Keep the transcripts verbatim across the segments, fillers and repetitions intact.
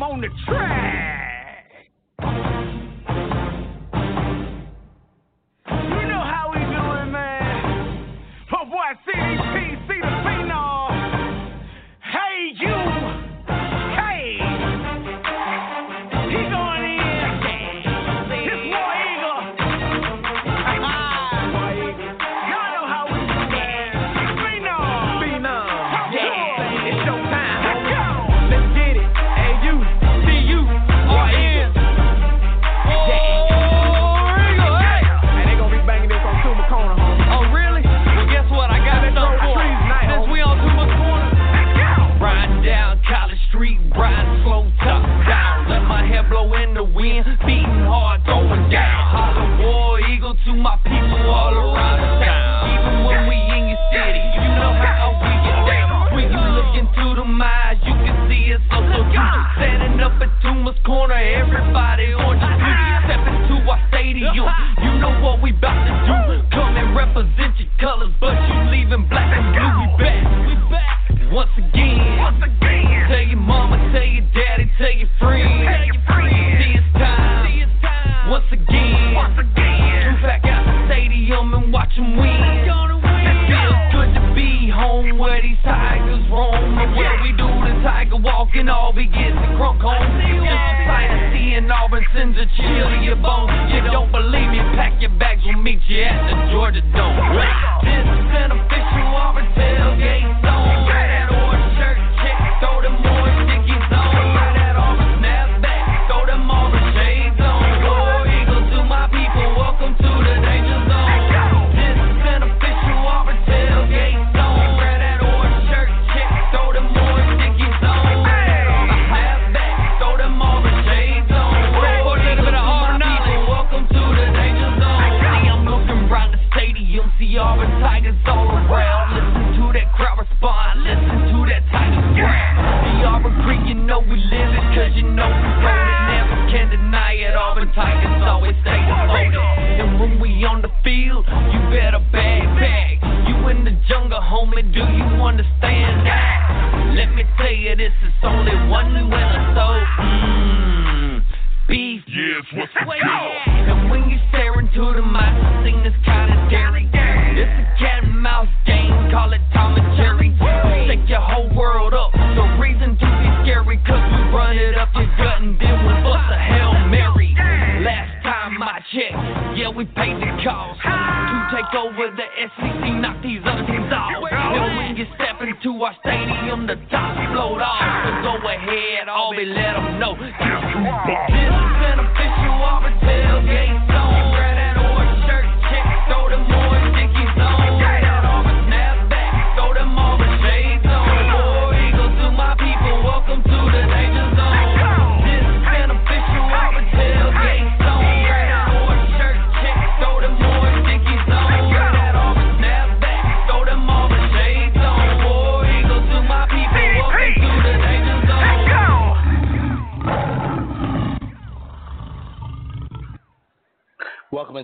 I'm on the track. You know how we doing, man. Oh boy, C D P, see the phenom. Hey, you. Hey. He going in. This War Eagle. Y'all know how we doing, man. Phenom. Phenom. Yeah. It's your time. Let's go. Let's get it. Riding slow, tough, down. Let my hair blow in the wind. Beating hard, going down. Holla War Eagle to my people all around the town. Even when we in your city, you know how we get down. When you look into the eyes, you can see it's so so beautiful. Standing up at Tuma's Corner, everybody on your feet. Step into our stadium, you know what we about to do. Come and represent your colors, but you leaving black and blue. We back, we back once again. Once again. Tell your mama, tell your daddy, tell your friends. Tell your friends. See it's time. See it's time. Once again. Once again. You back out the stadium and watch them win. It feels good to be home where these tigers roam. And where we do the tiger walk and all we get the crunk home. It's the sight of seeing Auburn sends a chill to your bones. You don't believe me? Pack your bags, we'll meet you at the Georgia Dome. This is an official Auburn tailgate zone.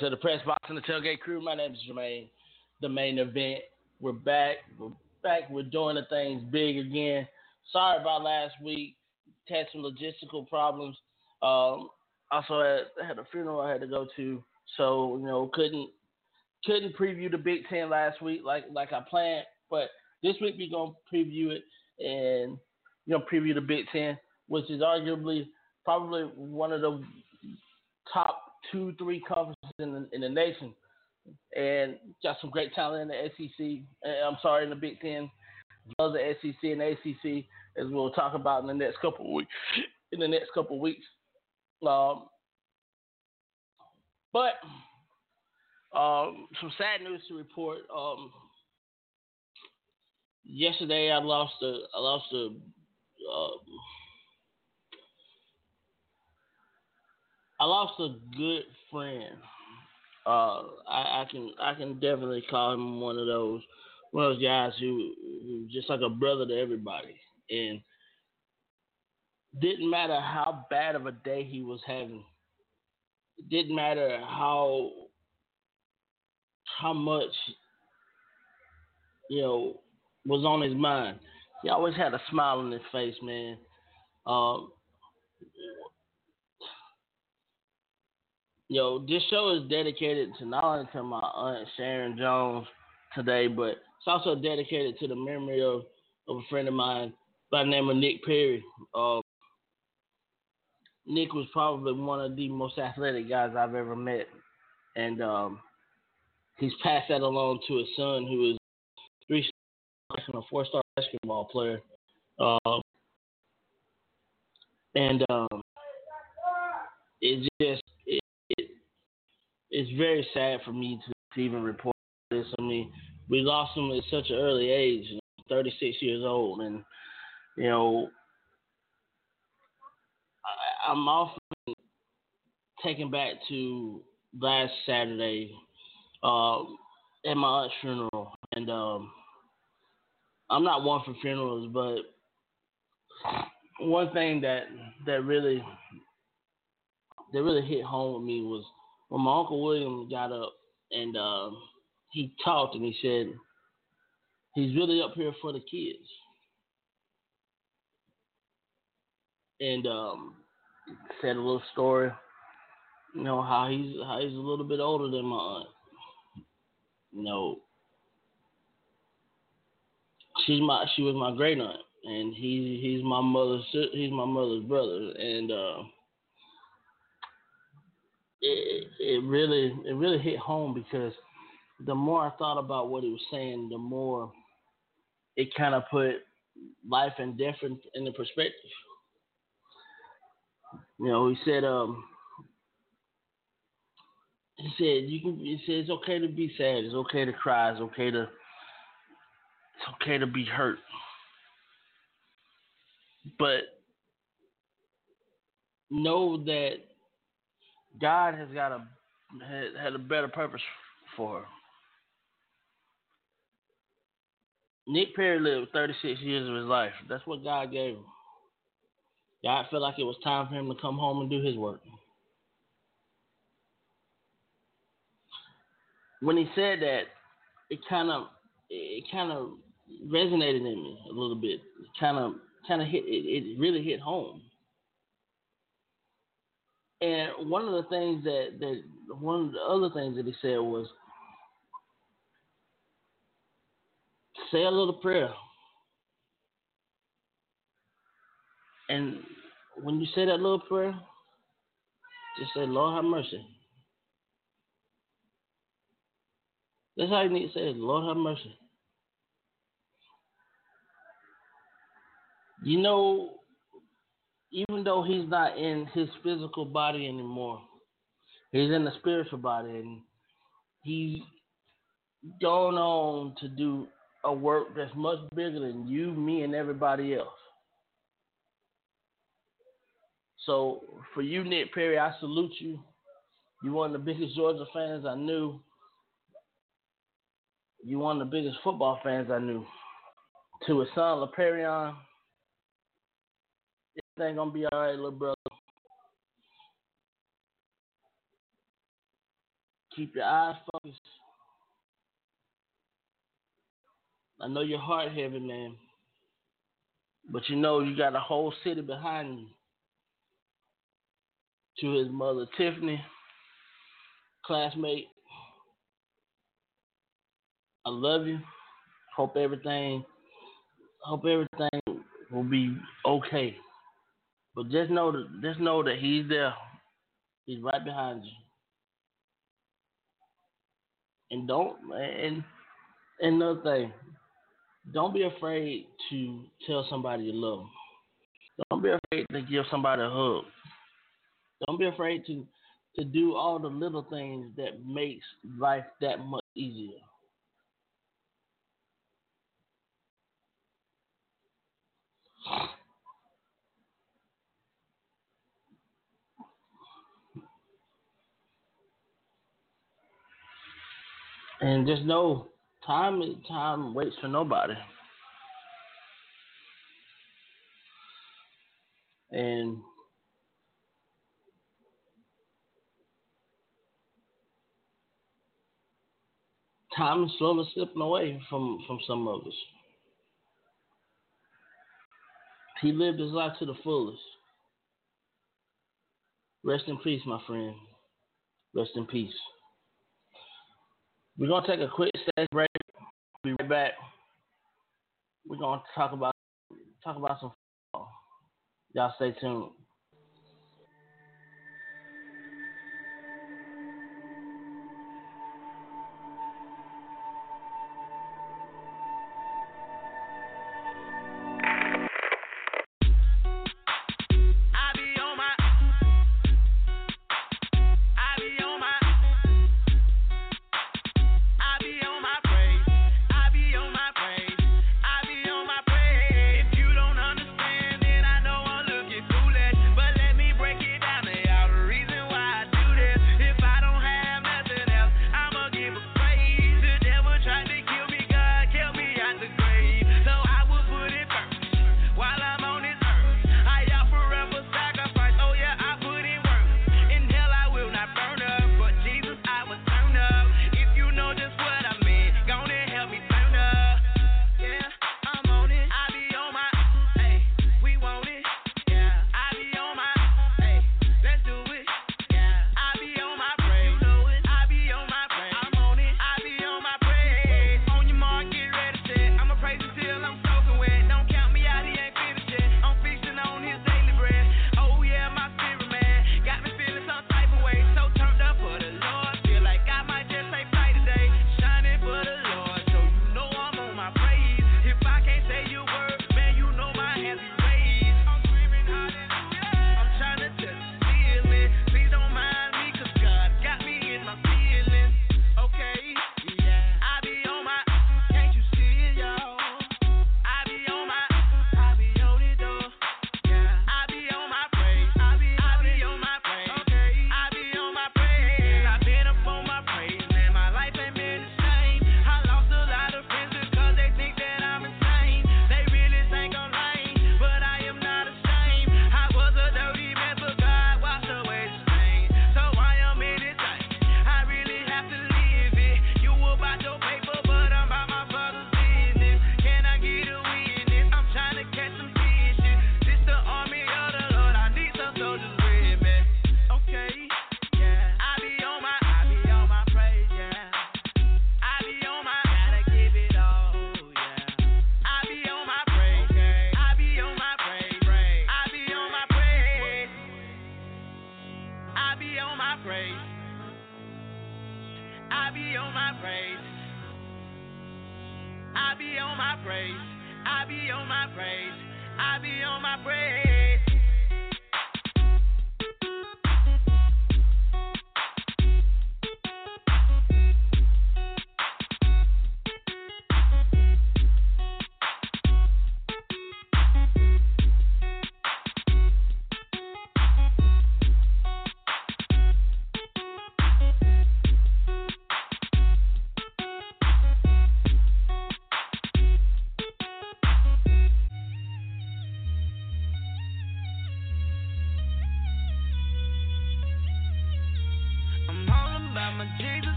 To the press box and the tailgate crew. My name is Jermaine. The main event. We're back. We're back. We're doing the things big again. Sorry about last week. Had some logistical problems. Um, also, had, had a funeral I had to go to, so you know couldn't couldn't preview the Big Ten last week like like I planned. But this week we're gonna preview it and you know preview the Big Ten, which is arguably probably one of the top two, three conferences in the, in the nation, and got some great talent in the S E C. I'm sorry, in the Big Ten, both the S E C and the A C C, as we'll talk about in the next couple of weeks. In the next couple of weeks, um, but um, some sad news to report. Um, yesterday, I lost a, I lost a. Uh, I lost a good friend. Uh, I, I can I can definitely call him one of those one of those guys who, who just like a brother to everybody. And didn't matter how bad of a day he was having. It didn't matter how how much you know was on his mind. He always had a smile on his face, man. Um, Yo, this show is dedicated to not only to my aunt Sharon Jones today, but it's also dedicated to the memory of, of a friend of mine by the name of Nick Perry. Uh, Nick was probably one of the most athletic guys I've ever met, and um, he's passed that along to his son, who is a three-star and a four-star basketball player. Uh, and um, it just it, it, it's very sad for me to, to even report this. I mean, we lost him at such an early age, you know, thirty-six years old, and you know. I'm often taken back to last Saturday uh, at my aunt's funeral, and um, I'm not one for funerals, but one thing that that really that really hit home with me was when my Uncle William got up and uh, he talked and he said he's really up here for the kids, and um. said a little story, you know, how he's how he's a little bit older than my aunt. You know, she's my she was my great aunt, and he he's my mother's he's my mother's brother, and uh, it it really it really hit home, because the more I thought about what he was saying, the more it kind of put life and death in, in the perspective. You know, he said, um, he said, you can, he said, it's okay to be sad. It's okay to cry. It's okay to, it's okay to be hurt. But know that God has got a, had, had a better purpose for her. Nick Perry lived thirty-six years of his life. That's what God gave him. God felt like it was time for him to come home and do his work. When he said that, it kind of it kind of resonated in me a little bit. It kind of kind of hit it, it really hit home. And one of the things that, that one of the other things that he said was, say a little prayer. And when you say that little prayer, just say, Lord, have mercy. That's how you need to say it, Lord, have mercy. You know, even though he's not in his physical body anymore, he's in the spiritual body, and he's going on to do a work that's much bigger than you, me, and everybody else. So, for you, Nick Perry, I salute you. You're one of the biggest Georgia fans I knew. You're one of the biggest football fans I knew. To his son, LaPerrion, everything going to be all right, little brother. Keep your eyes focused. I know your heart heavy, man. But you know you got a whole city behind you. To his mother, Tiffany, classmate, I love you. Hope everything, hope everything will be okay. But just know that, just know that he's there. He's right behind you. And don't, and another thing, don't be afraid to tell somebody you love them. Don't be afraid to give somebody a hug. Don't be afraid to, to do all the little things that makes life that much easier. And just know, time time waits for nobody. And time is slowly slipping away from, from some of us. He lived his life to the fullest. Rest in peace, my friend. Rest in peace. We're going to take a quick stage break. We'll be right back. We're going to talk about talk about some football. Y'all stay tuned.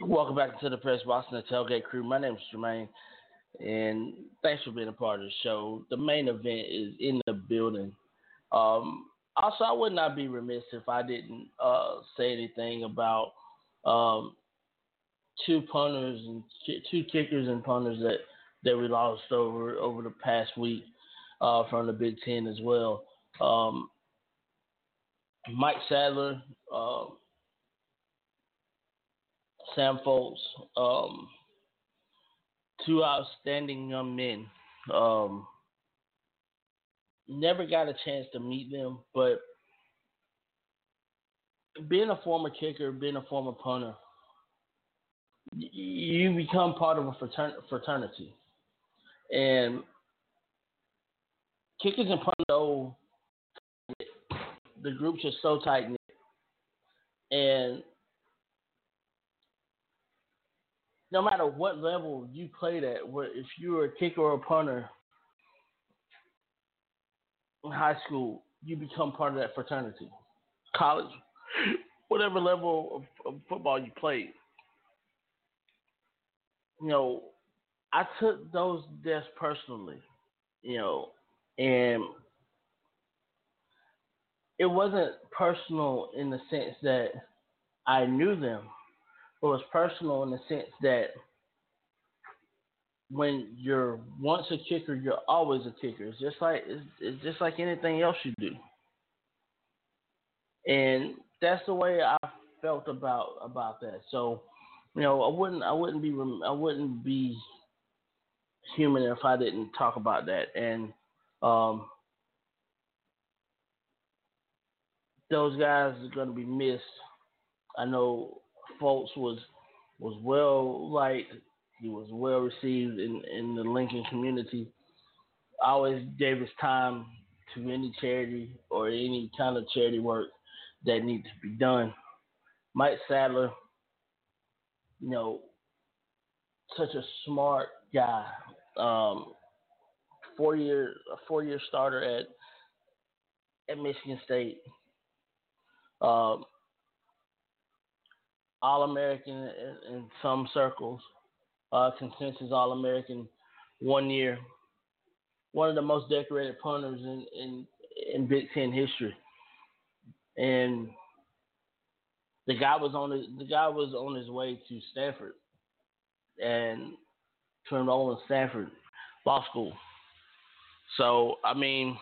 Welcome back to the Press Box and the Tailgate Crew. My name is Jermaine, and thanks for being a part of the show. The main event is in the building. Um, also, I would not be remiss if I didn't uh, say anything about um, two punters and two kickers and punters that, that we lost over over the past week uh, from the Big Ten as well. Um, Mike Sadler. Uh, Sam Foltz, um, two outstanding young men. Um, never got a chance to meet them, but being a former kicker, being a former punter, you become part of a fratern- fraternity. And kickers and punters, oh, the groups are so tight-knit. And no matter what level you played at, where if you were a kicker or a punter in high school, you become part of that fraternity. College, whatever level of, of football you played. You know, I took those deaths personally, you know, and it wasn't personal in the sense that I knew them. It was personal in the sense that when you're once a kicker, you're always a kicker. It's just like it's, it's just like anything else you do. And that's the way I felt about about that. So, you know, I wouldn't I wouldn't be I wouldn't be human if I didn't talk about that. And um, those guys are going to be missed. I know Foltz was was well liked. He was well received in, in the Lincoln community. I always gave his time to any charity or any kind of charity work that needs to be done. Mike Sadler, you know, such a smart guy. Um, four year a four year starter at at Michigan State. Um, All-American in, in some circles. Uh, consensus All-American one year. One of the most decorated punters in, in, in Big Ten history. And the guy was on his, the guy was on his way to Stanford and to enroll in Stanford Law School. So, I mean,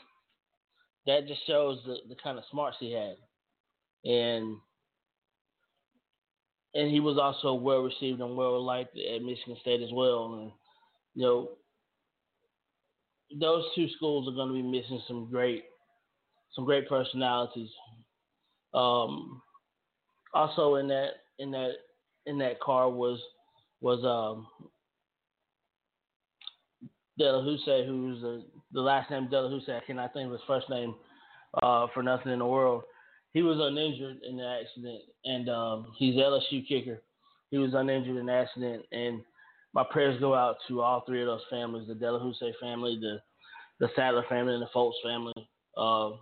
that just shows the, the kind of smarts he had. And and he was also well received and well liked at Michigan State as well. And you know, those two schools are going to be missing some great some great personalities. Um, also in that in that in that car was was um, Delahoussaye, who's the, the last name Delahoussaye. I cannot think of his first name uh, for nothing in the world. He was uninjured in the accident, and um, he's an L S U kicker. He was uninjured in the accident, and my prayers go out to all three of those families, the Delahoussaye family, the, the Sadler family, and the Foltz family uh,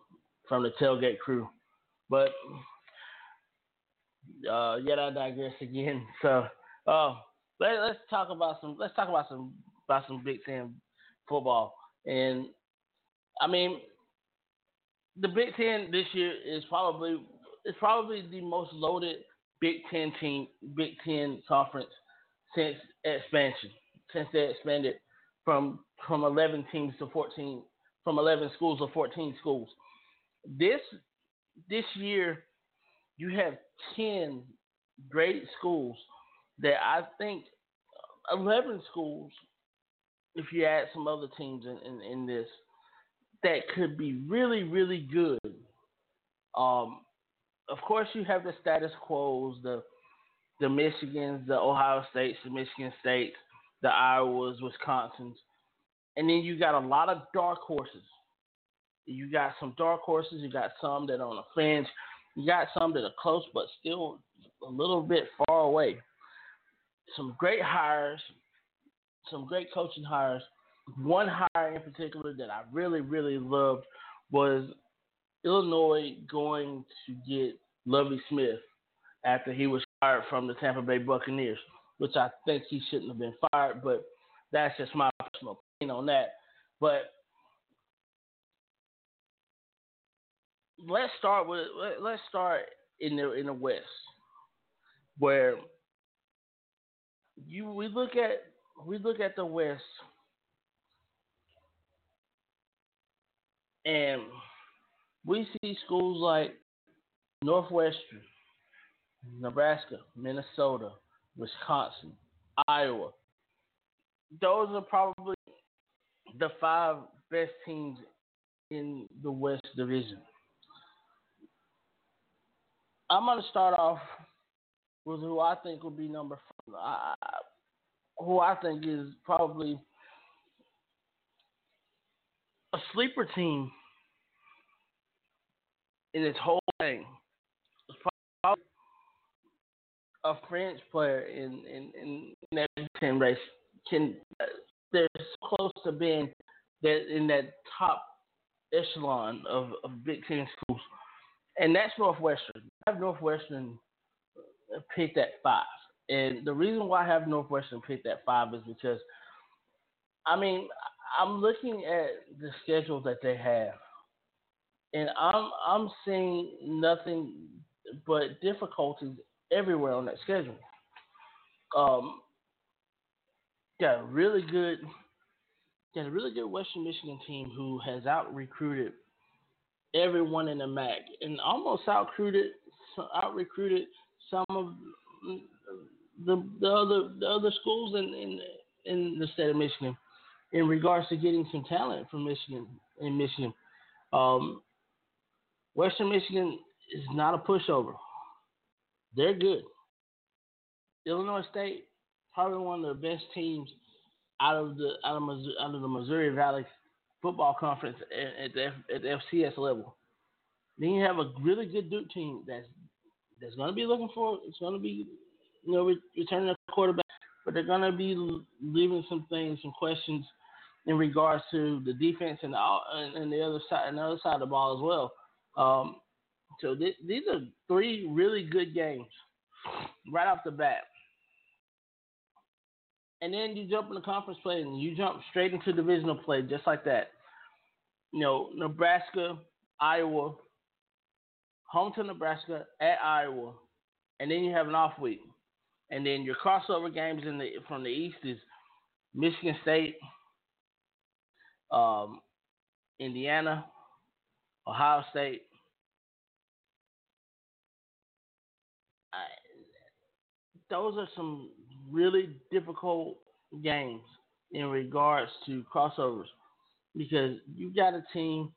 from the tailgate crew. But uh, yet I digress again. So uh, let, let's talk about some let's talk about some about some Big Ten football. And I mean, the Big Ten this year is probably it's probably the most loaded Big Ten team, Big Ten conference since expansion, since they expanded from from eleven teams to fourteen, from eleven schools to fourteen schools. This this year, you have ten great schools that I think eleven schools, if you add some other teams in, in, in this, that could be really, really good. Um, of course, you have the status quos, the the Michigans, the Ohio States, the Michigan States, the Iowas, Wisconsins. And then you got a lot of dark horses. You got some dark horses. You got some that are on the fringe. You got some that are close but still a little bit far away. Some great hires, some great coaching hires. One hire in particular that I really, really loved was Illinois going to get Lovey Smith after he was fired from the Tampa Bay Buccaneers, which I think he shouldn't have been fired, but that's just my personal opinion on that. But let's start with let's start in the in the West, where you we look at we look at the West. And we see schools like Northwestern, Nebraska, Minnesota, Wisconsin, Iowa. Those are probably the five best teams in the West Division. I'm going to start off with who I think will be number five, I, who I think is probably a sleeper team in this whole thing. A French player in, in, in in that ten race can uh, they're so close to being that in that top echelon of, of Big Ten schools, and that's Northwestern. I have Northwestern picked at five, and the reason why I have Northwestern picked at five is because, I mean, I'm looking at the schedule that they have, and I'm I'm seeing nothing but difficulties everywhere on that schedule. Um, got a really good, got a really good Western Michigan team who has out recruited everyone in the M A C and almost out recruited out recruited some of the the other the other schools in, in in the state of Michigan in regards to getting some talent from Michigan in Michigan. Um, Western Michigan is not a pushover. They're good. Illinois State, probably one of the best teams out of the out of, Missouri, out of the Missouri Valley Football Conference at, at, the, at the F C S level. Then you have a really good Duke team that's that's going to be looking for it's going to be you know re- returning a quarterback, but they're going to be leaving some things, some questions in regards to the defense and the, and the other side and the other side of the ball as well. Um, so th- these are three really good games right off the bat. And then you jump into conference play, and you jump straight into divisional play, just like that. You know, Nebraska, Iowa, home to Nebraska, at Iowa, and then you have an off week. And then your crossover games in the from the East is Michigan State, um, Indiana, Ohio State. I, those are some really difficult games in regards to crossovers because you've got a team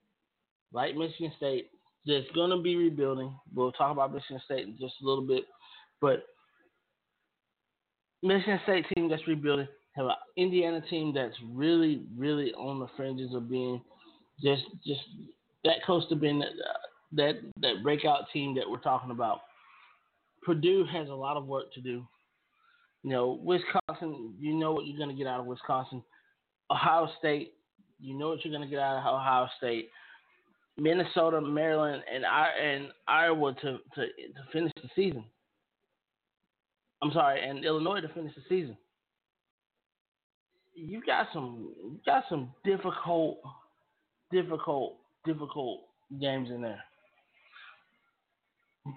like Michigan State that's going to be rebuilding. We'll talk about Michigan State in just a little bit, but Michigan State team that's rebuilding, have an Indiana team that's really, really on the fringes of being just just that close to being that, that, that breakout team that we're talking about. Purdue has a lot of work to do. You know, Wisconsin, you know what you're going to get out of Wisconsin. Ohio State, you know what you're going to get out of Ohio State. Minnesota, Maryland, and and Iowa to, to, to finish the season. I'm sorry, and Illinois to finish the season. You got some, you got some difficult, difficult, difficult games in there.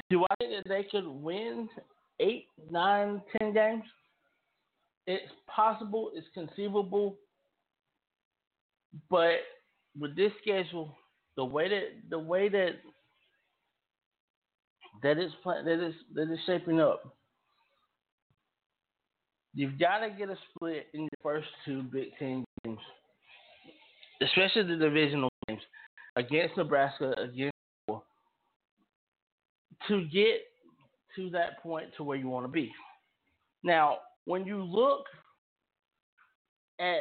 Do I think that they could win eight, nine, ten games? It's possible. It's conceivable. But with this schedule, the way that the way that that it's that it's, that it's shaping up, you've got to get a split in your first two Big Ten games, especially the divisional games against Nebraska, against Iowa, to get to that point to where you want to be. Now, when you look at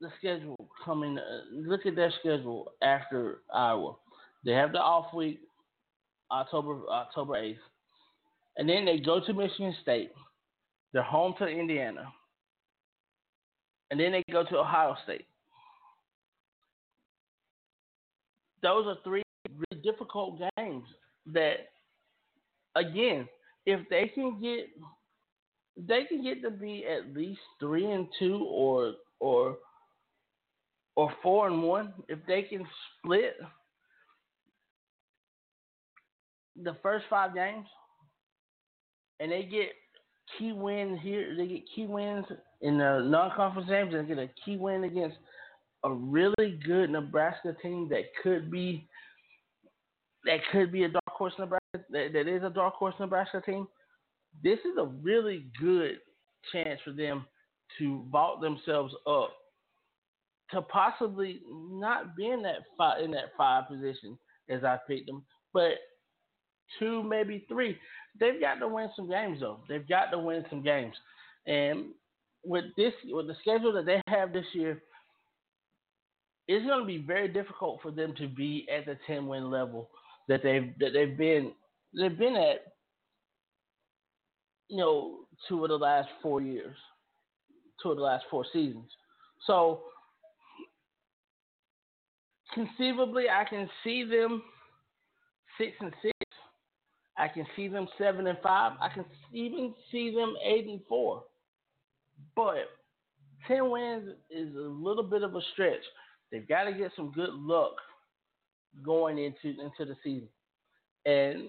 the schedule coming, uh, look at their schedule after Iowa. They have the off week, October October eighth, and then they go to Michigan State. They're home to Indiana, and then they go to Ohio State. Those are three really difficult games that, again, if they can get, they can get to be at least three and two or or or four and one. If they can split the first five games, and they get key wins here, they get key wins in the non-conference games. They get a key win against a really good Nebraska team that could be that could be a dark horse Nebraska. That, that is a dark horse Nebraska team. This is a really good chance for them to vault themselves up to possibly not being that five, in that five position as I picked them, but two, maybe three. They've got to win some games though. They've got to win some games, and with this, with the schedule that they have this year, it's going to be very difficult for them to be at the ten win level that they've that they've been. They've been at you know, two of the last four years, two of the last four seasons. So conceivably, I can see them six and six. I can see them seven and five. I can even see them eight and four. But ten wins is a little bit of a stretch. They've got to get some good luck going into into the season. And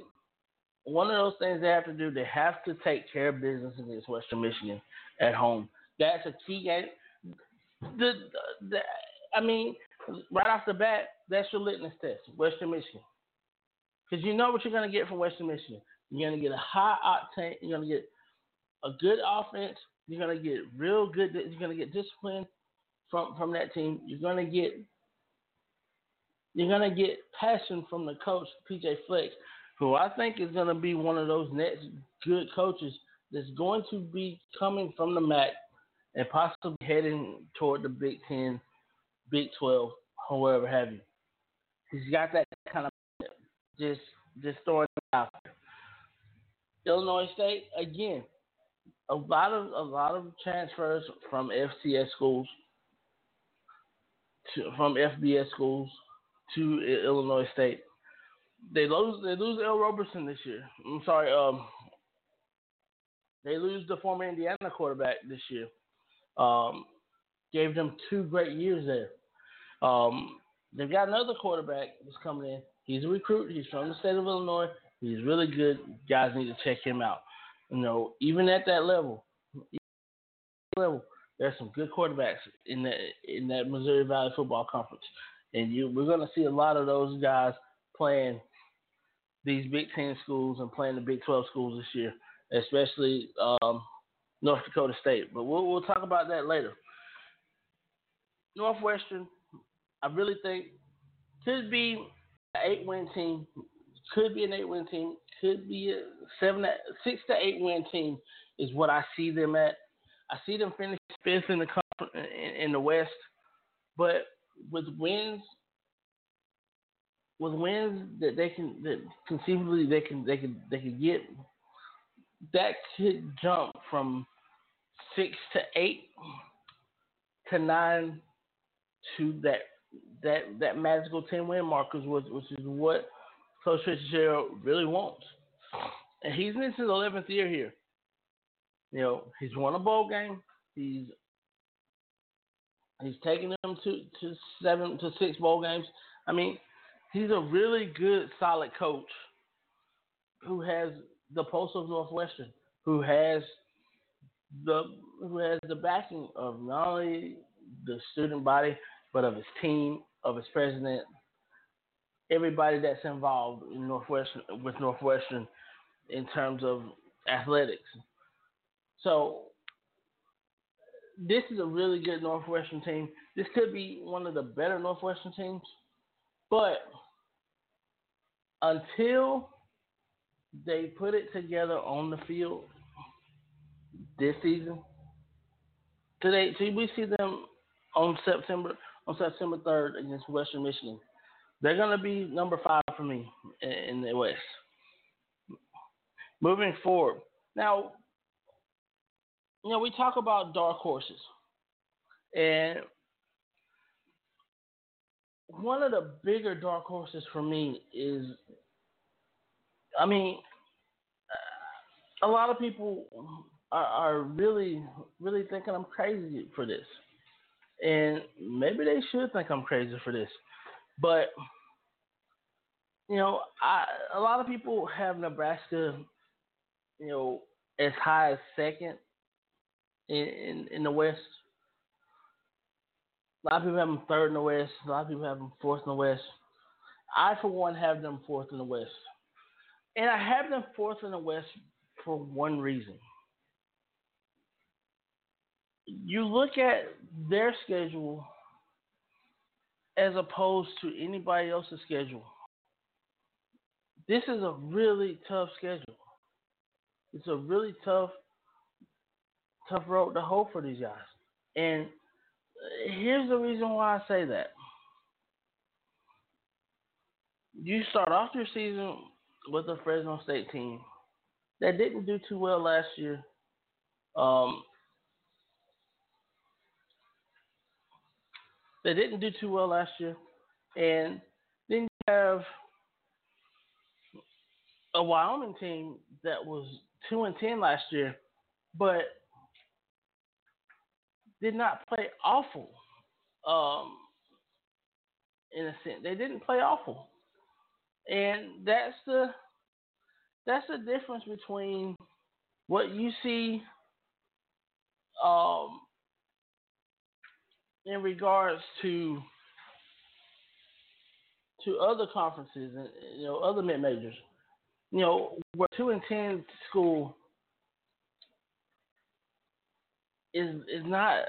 one of those things they have to do, they have to take care of business against Western Michigan at home. That's a key game. The, the, the, I mean, right off the bat, that's your litmus test, Western Michigan. Because you know what you're going to get from Western Michigan. You're going to get a high octane. You're going to get a good offense. You're going to get real good. You're going to get discipline from, from that team. You're going to get you're going to get passion from the coach, P J Fleck, who I think is going to be one of those next good coaches that's going to be coming from the MAC and possibly heading toward the Big Ten, Big twelve, or wherever have you. He's got that kind of just just throwing it out there. Illinois State, again, a lot of a lot of transfers from F C S schools to from F B S schools to Illinois State. They lose they lose L. Roberson this year. I'm sorry, um, they lose the former Indiana quarterback this year. Um, gave them two great years there. Um, they've got another quarterback that's coming in. He's a recruit. He's from the state of Illinois. He's really good. You guys need to check him out. You know, even at that level, level, there's some good quarterbacks in that in that Missouri Valley Football Conference, and you we're going to see a lot of those guys playing these Big Ten schools and playing the Big twelve schools this year, especially um, North Dakota State. But we'll we'll talk about that later. Northwestern, I really think could be an eight-win team. Could be an eight-win team. Could be a seven, six to eight-win team is what I see them at. I see them finish fifth in the conference, in, in the West, but with wins, with wins that they can, that conceivably they can, they can, they can get, that could jump from six to eight to nine to that that that magical ten-win markers, which, which is what Coach Fitzgerald really wants. And he's in his eleventh year here. You know, he's won a bowl game. He's he's taken them to, to seven to six bowl games. I mean, he's a really good, solid coach who has the pulse of Northwestern, who has the who has the backing of not only the student body, but of his team, of his president, everybody that's involved in Northwestern with Northwestern in terms of athletics. So this is a really good Northwestern team. This could be one of the better Northwestern teams, but until they put it together on the field this season, today, see, we see them on September on September third against Western Michigan. They're going to be number five for me in the West. Moving forward. Now, you know, we talk about dark horses. And one of the bigger dark horses for me is, I mean, a lot of people are, are really, really thinking I'm crazy for this. And maybe they should think I'm crazy for this. But, you know, I, a lot of people have Nebraska, you know, as high as second in, in, in the West. A lot of people have them third in the West. A lot of people have them fourth in the West. I, for one, have them fourth in the West. And I have them fourth in the West for one reason. You look at their schedule as opposed to anybody else's schedule. This is a really tough schedule. It's a really tough, tough road to hoe for these guys. And here's the reason why I say that. You start off your season with a Fresno State team that didn't do too well last year. Um, they didn't do too well last year. And then you have a Wyoming team that was two and ten last year, but did not play awful. Um, in a sense, they didn't play awful. And that's the that's the difference between what you see um, in regards to to other conferences and, you know, other mid majors. You know, where two and ten school is is not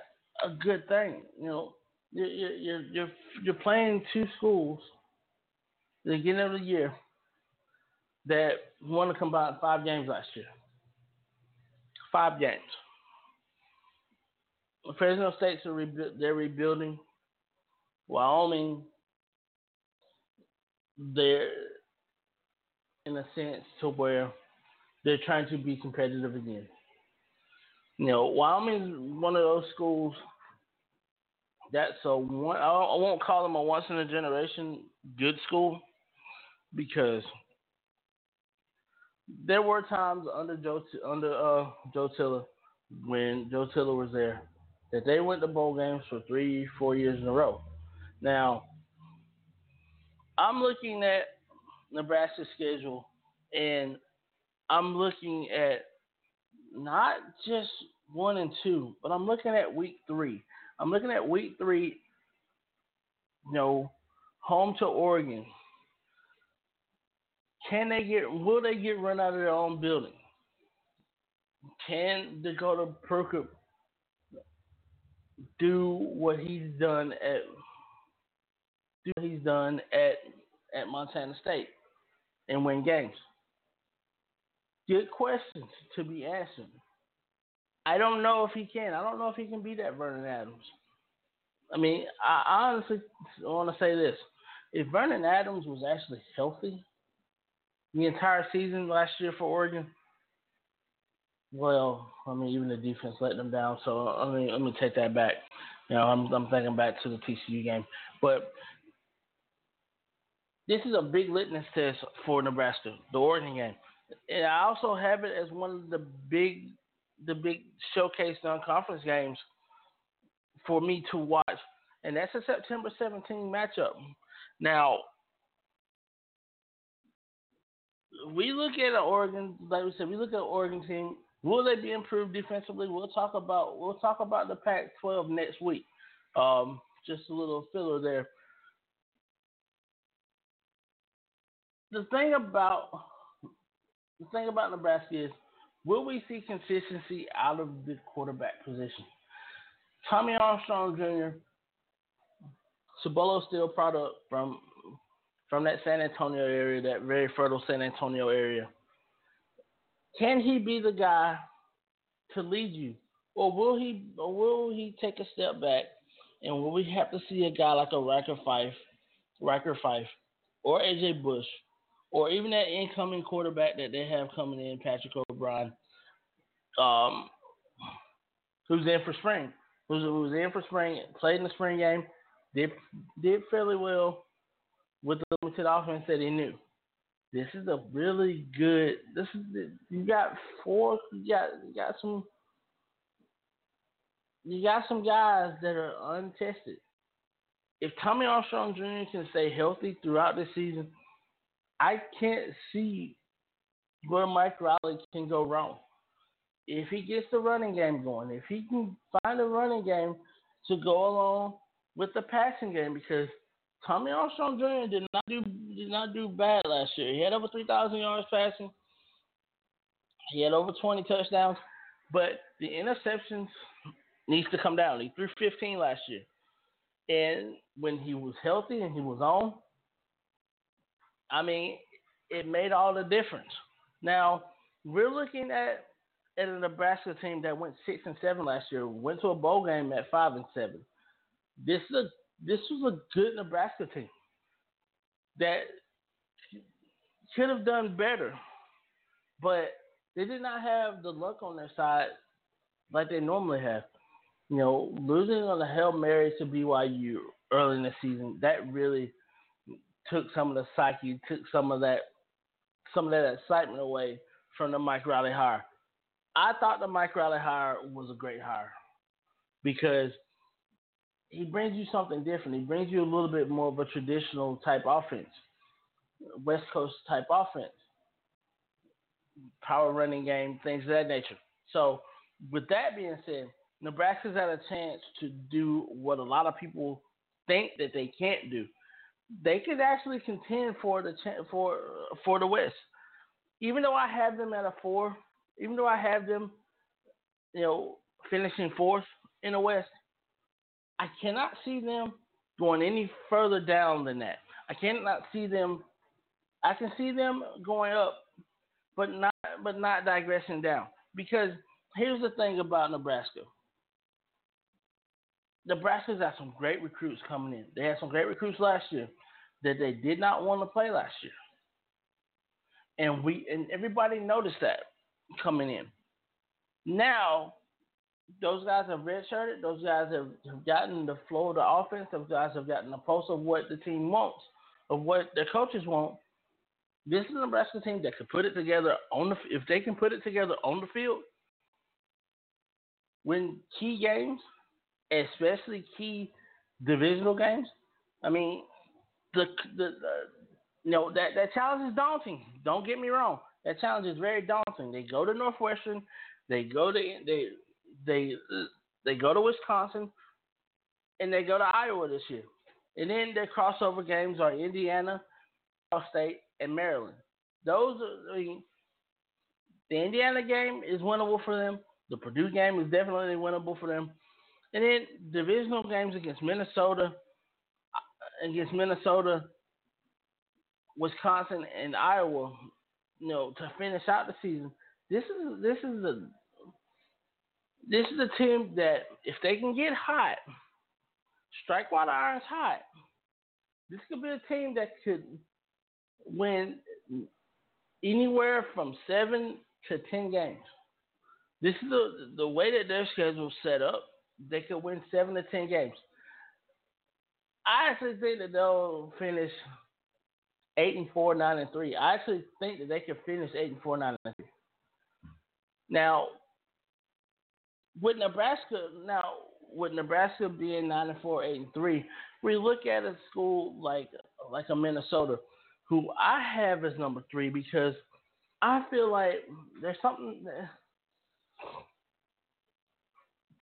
a good thing. You know, you're you're you're you're playing two schools at the beginning of the year that won a combined five games last year. Five games. The Fresno State's are rebu- they're rebuilding. Wyoming, they're in a sense to where they're trying to be competitive again. You know, Wyoming's one of those schools that's a one, I won't call them a once in a generation good school, because there were times under Joe under uh, Joe Tiller, when Joe Tiller was there, that they went to bowl games for three, four years in a row. Now, I'm looking at Nebraska's schedule, and I'm looking at not just one and two, but I'm looking at week three. I'm looking at week three, you know, home to Oregon. Can they get, will they get run out of their own building? Can Dakota Prokop do what he's done at do what he's done at, at Montana State and win games? Good questions to be asking. I don't know if he can. I don't know if he can be that Vernon Adams. I mean, I honestly want to say this. If Vernon Adams was actually healthy the entire season last year for Oregon, well, I mean, even the defense let them down. So, I mean, let me take that back. You know, I'm, I'm thinking back to the T C U game. But this is a big litmus test for Nebraska, the Oregon game. And I also have it as one of the big the big showcase non-conference games for me to watch. And that's a September seventeenth matchup. Now, we look at an Oregon, like we said, we look at an Oregon team. Will they be improved defensively? We'll talk about we'll talk about the Pac twelve next week. Um, just a little filler there. The thing about the thing about Nebraska is, will we see consistency out of the quarterback position? Tommy Armstrong Junior, Cibolo Steel product from from that San Antonio area, that very fertile San Antonio area. Can he be the guy to lead you? Or will he or will he take a step back, and will we have to see a guy like a Riker Fife, Riker Fife or A J Bush, or even that incoming quarterback that they have coming in, Patrick O'Brien, um, who's in for spring, who's, who's in for spring, played in the spring game, did, did fairly well with the limited offense that he knew. This is a really good. This is you got four. You got you got some. You got some guys that are untested. If Tommy Armstrong Junior can stay healthy throughout this season, I can't see where Mike Riley can go wrong. If he gets the running game going, if he can find a running game to go along with the passing game, because Tommy Armstrong Junior did not do did not do bad last year. He had over three thousand yards passing. He had over twenty touchdowns, but the interceptions needs to come down. He threw fifteen last year, and when he was healthy and he was on, I mean, it made all the difference. Now, we're looking at, at a Nebraska team that went six and seven last year, went to a bowl game at five and seven. This is a, this was a good Nebraska team that should have done better, but they did not have the luck on their side like they normally have. You know, losing on the Hail Mary to B Y U early in the season, that really took some of the psyche, took some of that some of that excitement away from the Mike Riley hire. I thought the Mike Riley hire was a great hire because he brings you something different. He brings you a little bit more of a traditional type offense, West Coast type offense, power running game, things of that nature. So with that being said, Nebraska's had a chance to do what a lot of people think that they can't do. They could actually contend for the for for the West. Even though I have them at a four, even though I have them, you know, finishing fourth in the West, I cannot see them going any further down than that. I cannot see them. I can see them going up, but not but not digressing down. Because here's the thing about Nebraska. Nebraska's got some great recruits coming in. They had some great recruits last year that they did not want to play last year. And we and everybody noticed that coming in. Now, those guys have redshirted. Those guys have, have gotten the flow of the offense. Those guys have gotten the pulse of what the team wants, of what their coaches want. This is a Nebraska team that can put it together on the – if they can put it together on the field, win key games – especially key divisional games. I mean, the, the the you know that that challenge is daunting. Don't get me wrong. That challenge is very daunting. They go to Northwestern, they go to they they they go to Wisconsin, and they go to Iowa this year. And then their crossover games are Indiana, Ohio State, and Maryland. Those are, I mean, the Indiana game is winnable for them. The Purdue game is definitely winnable for them. And then divisional games against Minnesota, against Minnesota, Wisconsin, and Iowa, you know, to finish out the season. This is this is a this is a team that if they can get hot, strike while the iron's hot, this could be a team that could win anywhere from seven to ten games. This is the the way that their schedule's set up. They could win seven to ten games. I actually think that they'll finish eight and four, nine and three. I actually think that they could finish eight and four, nine and three. Now, with Nebraska, now with Nebraska being nine and four, eight and three, we look at a school like like a Minnesota, who I have as number three because I feel like there's something that,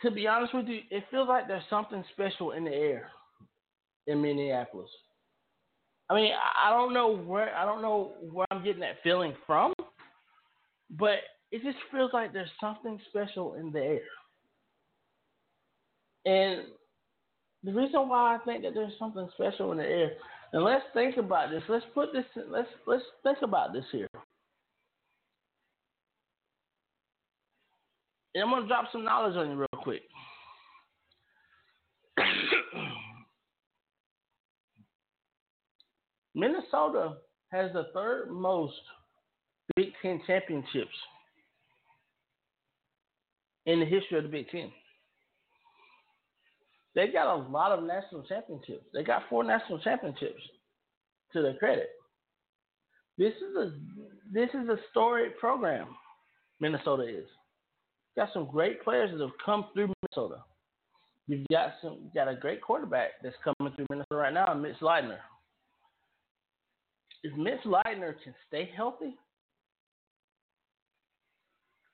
to be honest with you, it feels like there's something special in the air in Minneapolis. I mean, I don't know where I don't know where I'm getting that feeling from, but it just feels like there's something special in the air. And the reason why I think that there's something special in the air, and let's think about this. Let's put this. Let's let's think about this here. And I'm gonna drop some knowledge on you real quick. Minnesota has the third most Big Ten championships in the history of the Big Ten. They got a lot of national championships. They got four national championships to their credit. This is a this is a storied program, Minnesota is. Got some great players that have come through Minnesota. You've got some you've got a great quarterback that's coming through Minnesota right now, Mitch Leidner. If Mitch Leidner can stay healthy,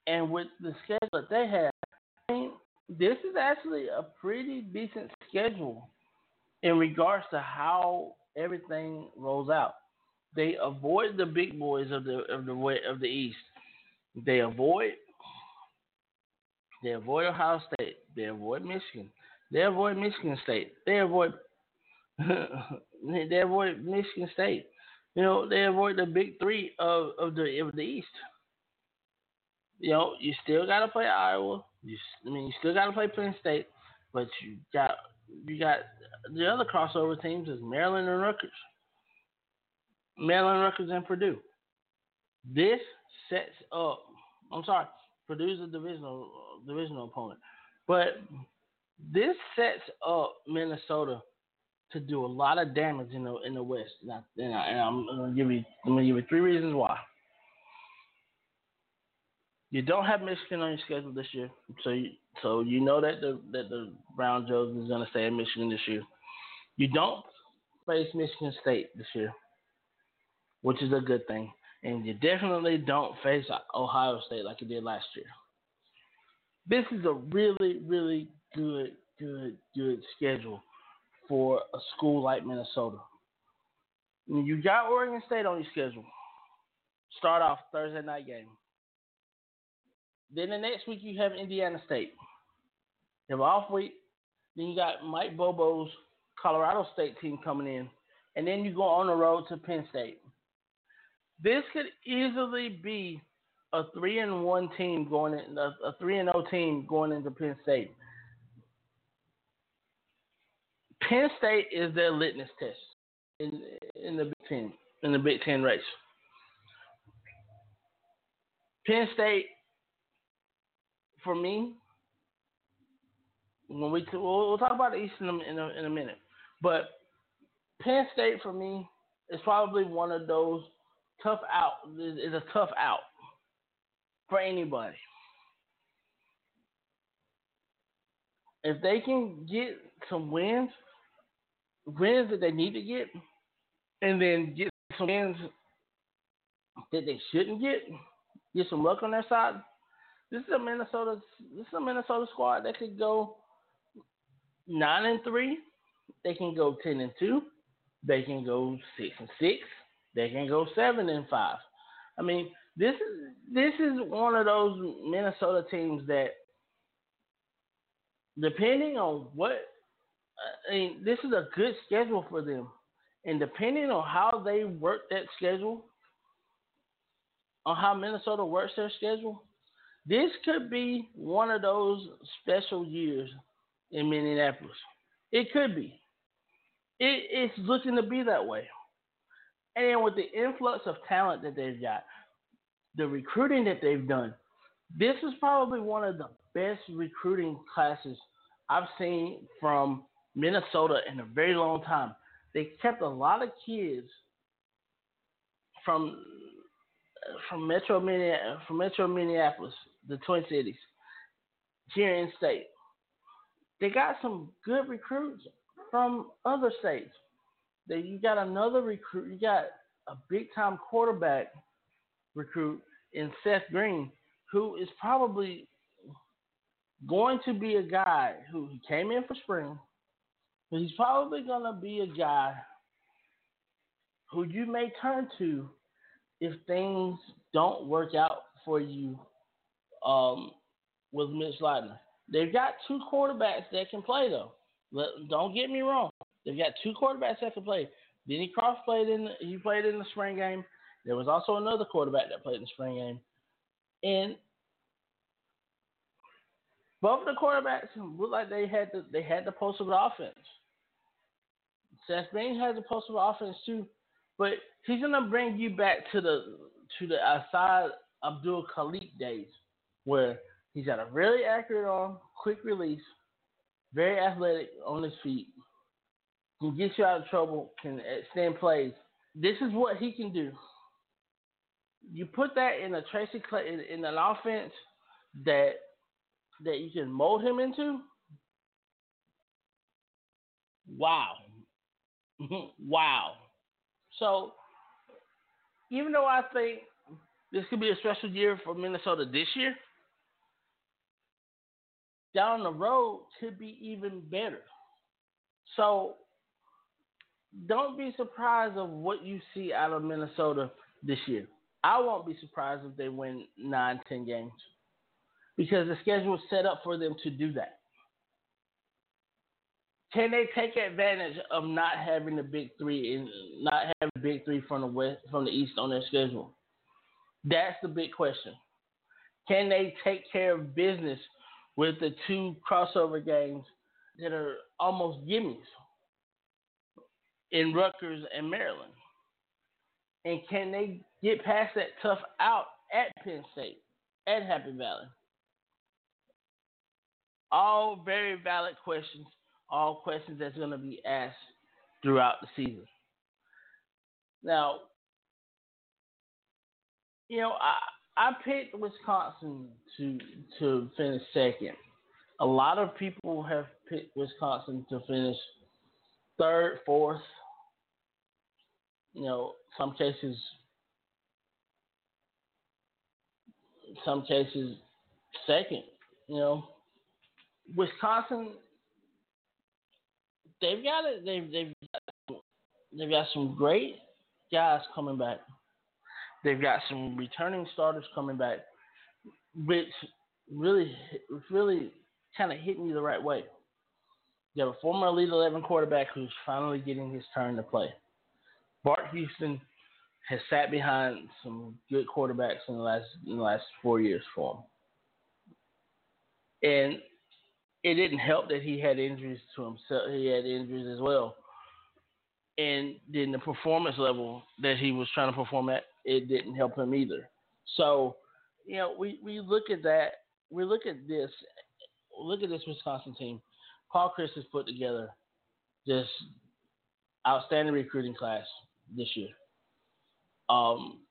and with the schedule that they have, I mean, this is actually a pretty decent schedule in regards to how everything rolls out. They avoid the big boys of the of the of the East. They avoid. They avoid Ohio State. They avoid Michigan. They avoid Michigan State. They avoid they avoid Michigan State. You know, they avoid the big three of, of the of the East. You know, you still gotta play Iowa. You, I mean, you still gotta play Penn State, but you got you got the other crossover teams is Maryland and Rutgers. Maryland, Rutgers, and Purdue. This sets up I'm sorry, Purdue's a divisional uh, divisional opponent. But this sets up Minnesota to do a lot of damage in the in the West. And, I, and, I, and I'm gonna give you I'm gonna give you three reasons why. You don't have Michigan on your schedule this year, so you, so you know that the that the Brown Jones is gonna stay in Michigan this year. You don't face Michigan State this year, which is a good thing. And you definitely don't face Ohio State like you did last year. This is a really, really good, good, good schedule for a school like Minnesota. You got Oregon State on your schedule. Start off Thursday night game. Then the next week you have Indiana State. You have an off week. Then you got Mike Bobo's Colorado State team coming in. And then you go on the road to Penn State. This could easily be a three and one team going in, a three and zero team going into Penn State. Penn State is their litmus test in in the Big Ten in the Big Ten race. Penn State, for me, when we we'll, we'll talk about the East in a, in a, in a minute, but Penn State for me is probably one of those. Tough out is a tough out for anybody. If they can get some wins, wins that they need to get, and then get some wins that they shouldn't get, get some luck on their side. This is a Minnesota. This is a Minnesota squad that could go nine and three. They can go ten and two. They can go six and six. They can go seven and five. I mean, this is this is one of those Minnesota teams that, depending on what, I mean, this is a good schedule for them, and depending on how they work that schedule, on how Minnesota works their schedule, this could be one of those special years in Minneapolis. It could be. It, it's looking to be that way. And with the influx of talent that they've got, the recruiting that they've done, this is probably one of the best recruiting classes I've seen from Minnesota in a very long time. They kept a lot of kids from from Metro from Metro Minneapolis, the Twin Cities, here in state. They got some good recruits from other states. That you got another recruit, you got a big-time quarterback recruit in Seth Green, who is probably going to be a guy who he came in for spring, but he's probably going to be a guy who you may turn to if things don't work out for you um, with Mitch Leidner. They've got two quarterbacks that can play, though. Don't get me wrong. They've got two quarterbacks that can play. Denny Cross played in. He played in the spring game. There was also another quarterback that played in the spring game, and both of the quarterbacks looked like they had the they had the pulse of the offense. Seth Green has the pulse of the offense too, but he's gonna bring you back to the to the Asad Abdul Khalik days, where he's got a really accurate arm, quick release, very athletic on his feet. Can get you out of trouble, can extend plays. This is what he can do. You put that in a Tracy Clay, in, in an offense that that you can mold him into. Wow, wow. So even though I think this could be a special year for Minnesota this year, down the road could be even better. So. Don't be surprised of what you see out of Minnesota this year. I won't be surprised if they win nine, ten games because the schedule is set up for them to do that. Can they take advantage of not having the big three and not having the big three from the west, from the east on their schedule? That's the big question. Can they take care of business with the two crossover games that are almost gimmies? In Rutgers and Maryland. And can they get past that tough out at Penn State, and Happy Valley. All very valid questions. All questions that's going to be asked throughout the season. Now, you know, I I picked Wisconsin to to finish second. A lot of people have picked Wisconsin to finish third, fourth. You know, some cases, some cases second. You know, Wisconsin, they've got it. They've they've got, they've got some great guys coming back. They've got some returning starters coming back, which really, really kind of hit me the right way. They have a former Elite eleven quarterback who's finally getting his turn to play. Bart Houston has sat behind some good quarterbacks in the last in the last four years for him, and it didn't help that he had injuries to himself. He had injuries as well, and then the performance level that he was trying to perform at, it didn't help him either. So, you know, we, we look at that. We look at this. Look at this Wisconsin team. Paul Chris has put together this outstanding recruiting class this year. Um,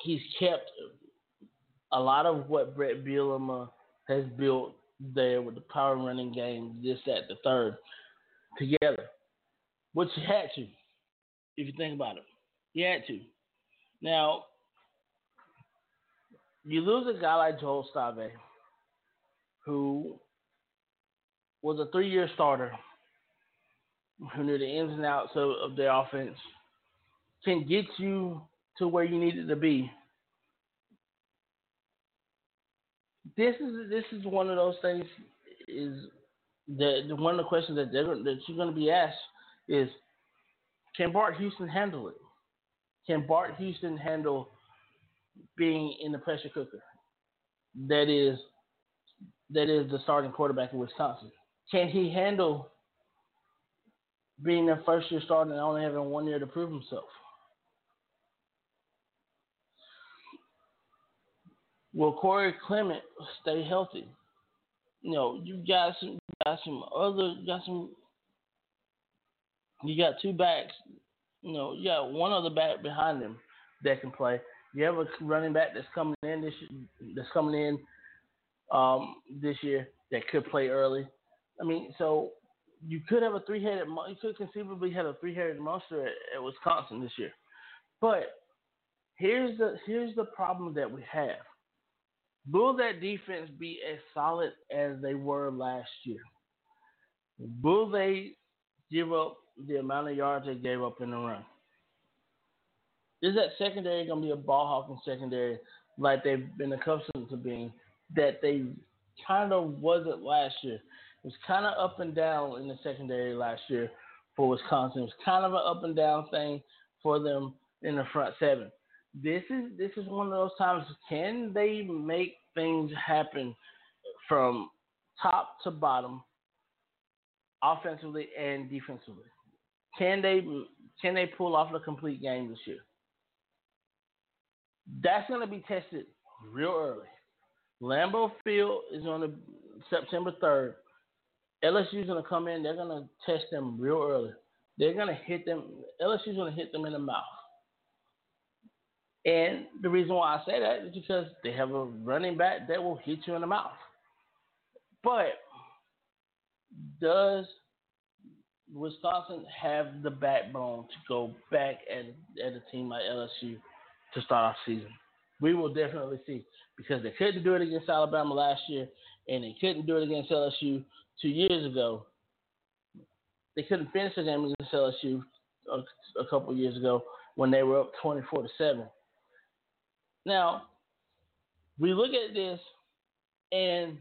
he's kept a lot of what Brett Bielema has built there with the power running game, this, that, the third, together. Which you had to, if you think about it. You had to. Now, you lose a guy like Joel Stave, who was a three-year starter, who knew the ins and outs of, of their offense, can get you to where you needed to be. This is this is one of those things. Is the, the one of the questions that they're, that you're going to be asked is, can Bart Houston handle it? Can Bart Houston handle being in the pressure cooker? That is, that is the starting quarterback in Wisconsin. Can he handle being a first-year starter and only having one year to prove himself? Will Corey Clement stay healthy? You know, you got some, you got some other, you got some, you got two backs. You know, you got one other back behind him that can play. You have a running back that's coming in this that's coming in um, this year that could play early. I mean, so you could have a three-headed you could conceivably have a three-headed monster at, at Wisconsin this year. But here's the here's the problem that we have. Will that defense be as solid as they were last year? Will they give up the amount of yards they gave up in the run? Is that secondary going to be a ball-hawking secondary like they've been accustomed to being, that they kind of wasn't last year? It was kind of up and down in the secondary last year for Wisconsin. It was kind of an up and down thing for them in the front seven. This is this is one of those times. Can they make things happen from top to bottom, offensively and defensively? Can they can they pull off a complete game this year? That's going to be tested real early. Lambeau Field is on the, September third. L S U is going to come in. They're going to test them real early. They're going to hit them. L S U is going to hit them in the mouth. And the reason why I say that is because they have a running back that will hit you in the mouth. But does Wisconsin have the backbone to go back at, at a team like L S U to start off season? We will definitely see, because they couldn't do it against Alabama last year, and they couldn't do it against L S U two years ago. They couldn't finish the game against L S U a, a couple years ago when they were up twenty-four to seven. Now, we look at this, and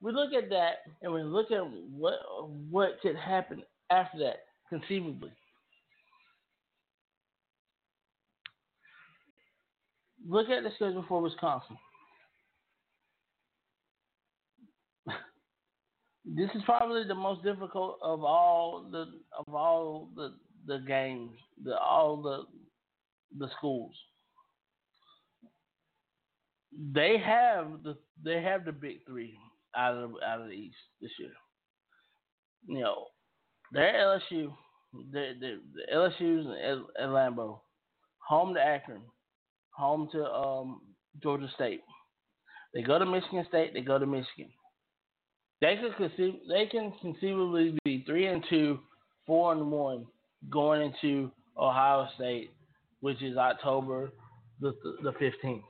we look at that, and we look at what what could happen after that, conceivably. Look at the schedule for Wisconsin. This is probably the most difficult of all the of all the the games, the all the the schools. They have the they have the big three out of out of the East this year. You know, they're L S U, they're, they're, the L S U's and at Lambeau, home to Akron, home to um, Georgia State. They go to Michigan State. They go to Michigan. They can conceive, they can conceivably be three and two, four and one, going into Ohio State, which is October the the fifteenth.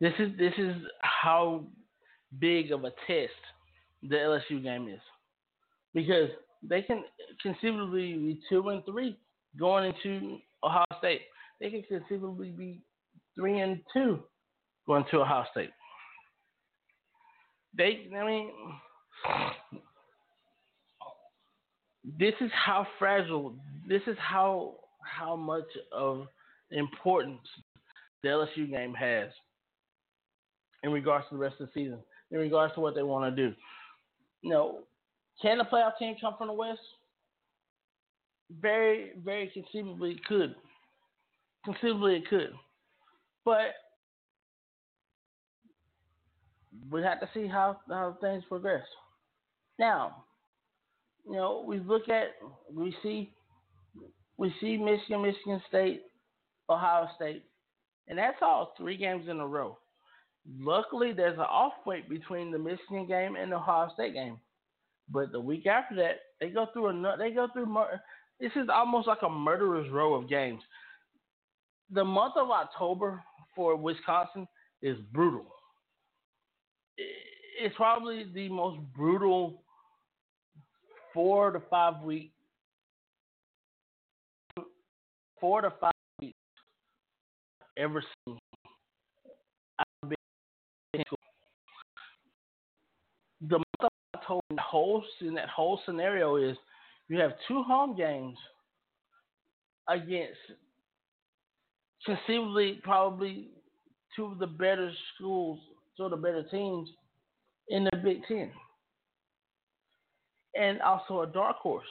This is this is how big of a test the L S U game is, because they can conceivably be two and three going into Ohio State. They can conceivably be three and two going to Ohio State. They, I mean, this is how fragile. This is how how much of importance the L S U game has in regards to the rest of the season, in regards to what they want to do. You know, can the playoff team come from the West? Very, very conceivably it could. Conceivably it could. But we have to see how, how things progress. Now, you know, we look at, we see, we see Michigan, Michigan State, Ohio State, and that's all three games in a row. Luckily, there's an off week between the Michigan game and the Ohio State game, but the week after that, they go through another. They go through mur- this is almost like a murderer's row of games. The month of October for Wisconsin is brutal. It's probably the most brutal four to five week, four to five weeks I've ever seen. The month I told in, the whole, in that whole scenario is you have two home games against conceivably probably two of the better schools, two of the better teams in the Big Ten, and also a dark horse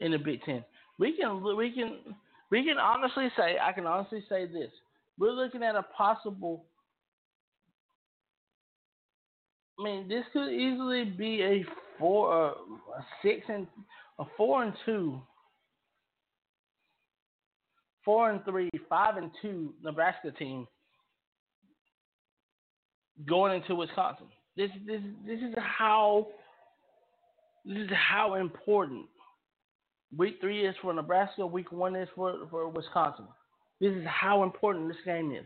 in the Big Ten. We can we can we can honestly say I can honestly say this: we're looking at a possible. I mean, this could easily be a four, uh, a six, and a four and two, four and three, five and two Nebraska team going into Wisconsin. This, this, this is how, this is how important week three is for Nebraska. Week one is for, for Wisconsin. This is how important this game is.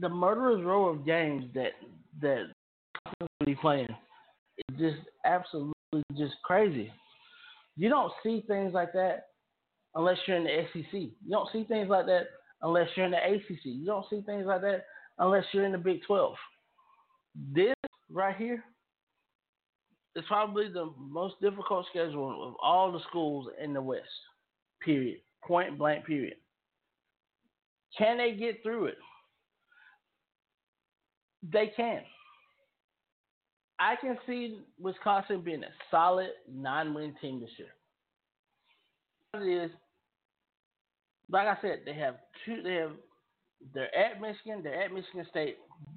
The murderer's row of games that that be playing is just absolutely just crazy. You don't see things like that unless you're in the S E C. You don't see things like that unless you're in the A C C. You don't see things like that unless you're in the Big twelve. This right here is probably the most difficult schedule of all the schools in the West, period, point blank period. Can they get through it? They can. I can see Wisconsin being a solid nine-win team this year. It is, like I said, they have two. They have they're at Michigan. They're at Michigan State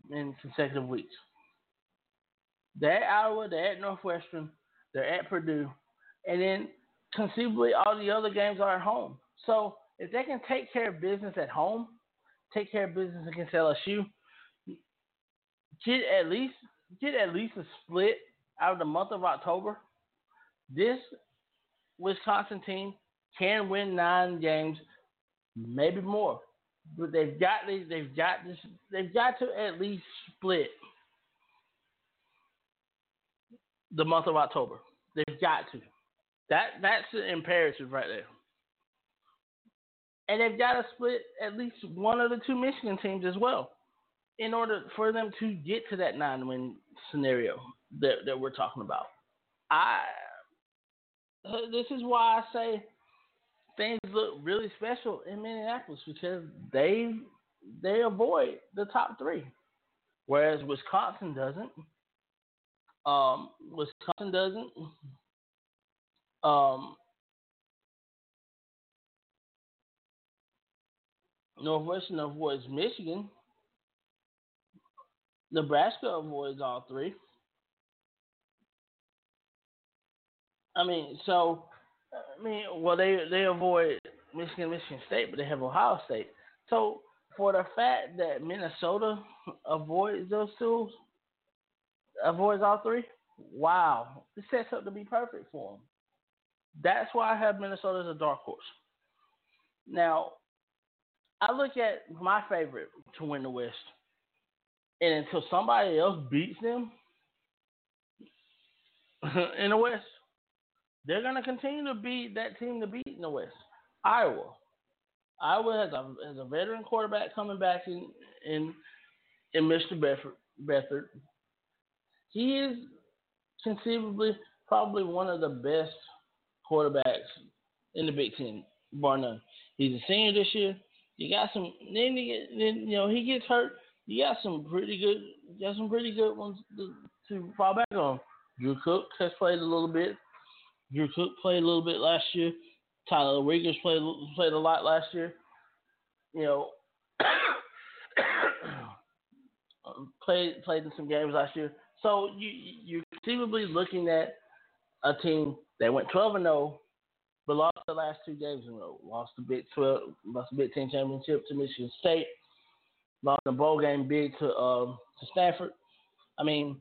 in consecutive weeks. They're at Iowa. They're at Northwestern. They're at Purdue, and then conceivably all the other games are at home. So if they can take care of business at home, take care of business against L S U. Get at least get at least a split out of the month of October. This Wisconsin team can win nine games, maybe more, but they've got these. They've got this. They've got to at least split the month of October. They've got to. That that's the imperative right there. And they've got to split at least one of the two Michigan teams as well, in order for them to get to that nine-win scenario that, that we're talking about. I this is why I say things look really special in Minneapolis, because they they avoid the top three, whereas Wisconsin doesn't. Um, Wisconsin doesn't. Um, Northwestern avoids Michigan. Nebraska avoids all three. I mean, so, I mean, well, they, they avoid Michigan, Michigan State, but they have Ohio State. So, for the fact that Minnesota avoids those two, avoids all three, wow. It sets up to be perfect for them. That's why I have Minnesota as a dark horse. Now, I look at my favorite to win the West, and until somebody else beats them in the West, they're going to continue to be that team to beat in the West. Iowa. Iowa has a, has a veteran quarterback coming back in in, in Mister Bedford, Bedford. He is conceivably probably one of the best quarterbacks in the Big Ten, bar none. He's a senior this year. You got some. Then, you, get, then you know he gets hurt. You got some pretty good. You got some pretty good ones to, to fall back on. Drew Cook has played a little bit. Drew Cook played a little bit last year. Tyler Wiggins played played a lot last year. You know, played played in some games last year. So you you're conceivably looking at a team that went twelve and oh, but lost the last two games in a row. Lost the Big twelve, lost the Big Ten championship to Michigan State. Lost the bowl game big to um, to Stanford. I mean,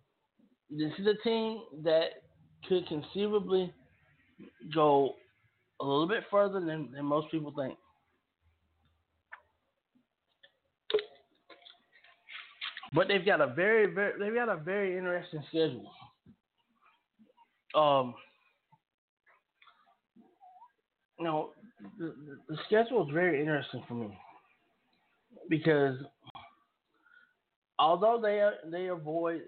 this is a team that could conceivably go a little bit further than, than most people think. But they've got a very, very they've got a very interesting schedule. Um, you know, the, the schedule is very interesting for me because although they they avoid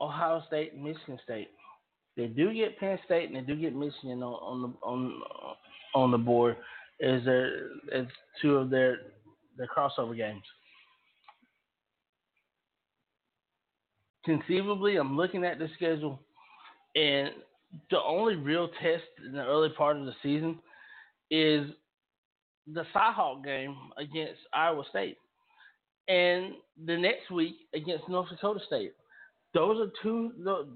Ohio State and Michigan State, they do get Penn State and they do get Michigan on, on the on on the board as their as two of their their crossover games. Conceivably, I'm looking at the schedule, and the only real test in the early part of the season is the Cyhawk game against Iowa State, and the next week against North Dakota State. Those are two. The,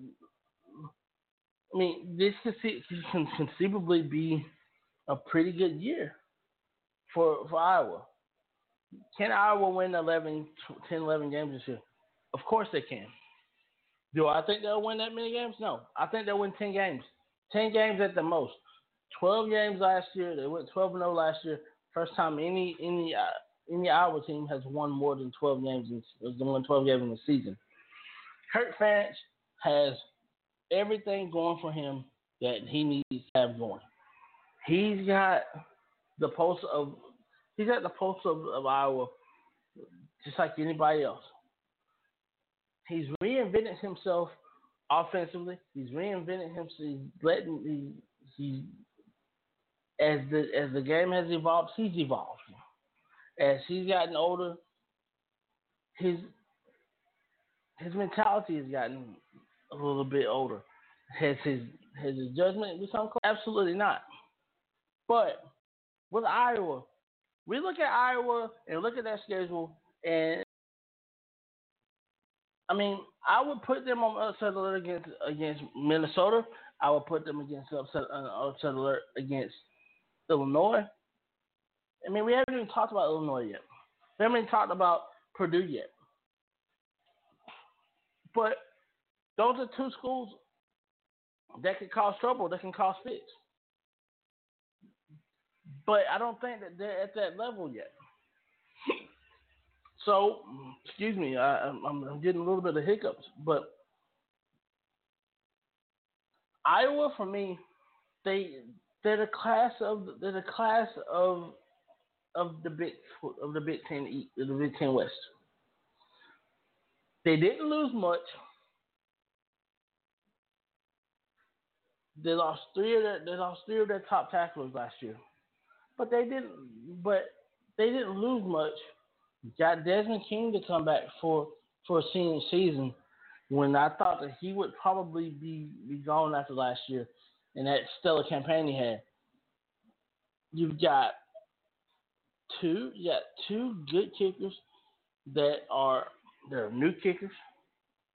I mean, this can conceivably be a pretty good year for for Iowa. Can Iowa win eleven, ten, eleven games this year? Of course they can. Do I think they'll win that many games? No. I think they'll win ten games. ten games at the most. twelve games last year. They went twelve and oh last year. First time any any any Iowa team has won more than twelve games in, won twelve games in the season. Kurt Ferentz has everything going for him that he needs to have going. He's got the pulse of he's got the pulse of, of Iowa, just like anybody else. He's reinvented himself offensively. He's reinvented himself. He's letting he, he as the as the game has evolved, he's evolved. As he's gotten older, his his mentality has gotten a little bit older. Has his has his judgment become close? Absolutely not. But with Iowa, we look at Iowa and look at that schedule, and I mean, I would put them on upset alert against against Minnesota. I would put them against upset uh, upset alert against Illinois. I mean, we haven't even talked about Illinois yet. We haven't even talked about Purdue yet. But those are two schools that can cause trouble, that can cause fits. But I don't think that they're at that level yet. So, excuse me, I, I'm, I'm getting a little bit of hiccups. But Iowa, for me, they they're the class of they're the class of of the big of the Big Ten East, the Big Ten West. They didn't lose much. They lost three of their, they lost three of their top tacklers last year, but they didn't. But they didn't lose much. Got Desmond King to come back for for a senior season, when I thought that he would probably be, be gone after last year, and that stellar campaign he had. You've got two. You got two good kickers that are they're new kickers.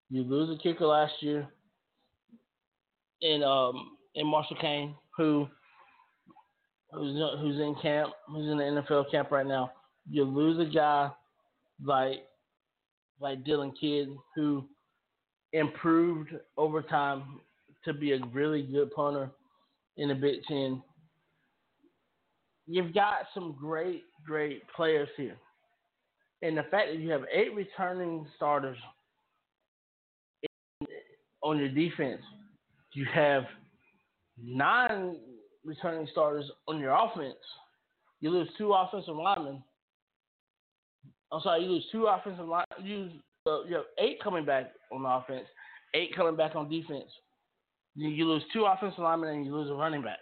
You lose a kicker last year in um in Marshall Kane, who who's who's in camp, who's in the N F L camp right now. You lose a guy like like Dylan Kidd, who improved over time to be a really good punter in the Big Ten. You've got some great, great players here. And the fact that you have eight returning starters in, on your defense, you have nine returning starters on your offense. You lose two offensive linemen. I'm sorry, you lose two offensive linemen. You, lose, uh, you have eight coming back on offense, eight coming back on defense. You lose two offensive linemen and you lose a running back.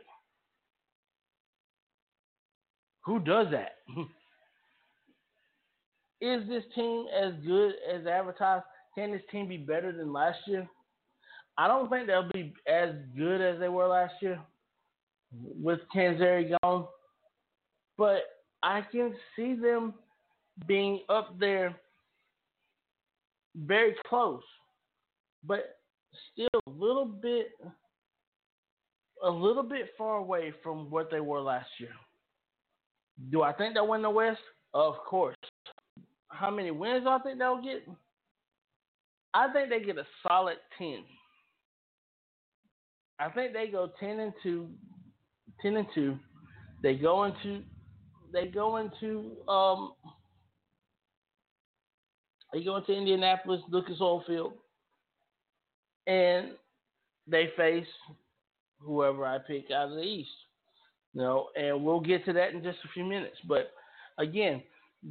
Who does that? Is this team as good as advertised? Can this team be better than last year? I don't think they'll be as good as they were last year with Kanzeri gone. But I can see them being up there very close. But still a little bit a little bit far away from what they were last year. Do I think they'll win the West? Of course. How many wins do I think they'll get? I think they get a solid ten. I think they go ten and two. Ten and two. They go into they go into um they go into Indianapolis, Lucas Oil Field, and they face whoever I pick out of the East. You know, and we'll get to that in just a few minutes. But again,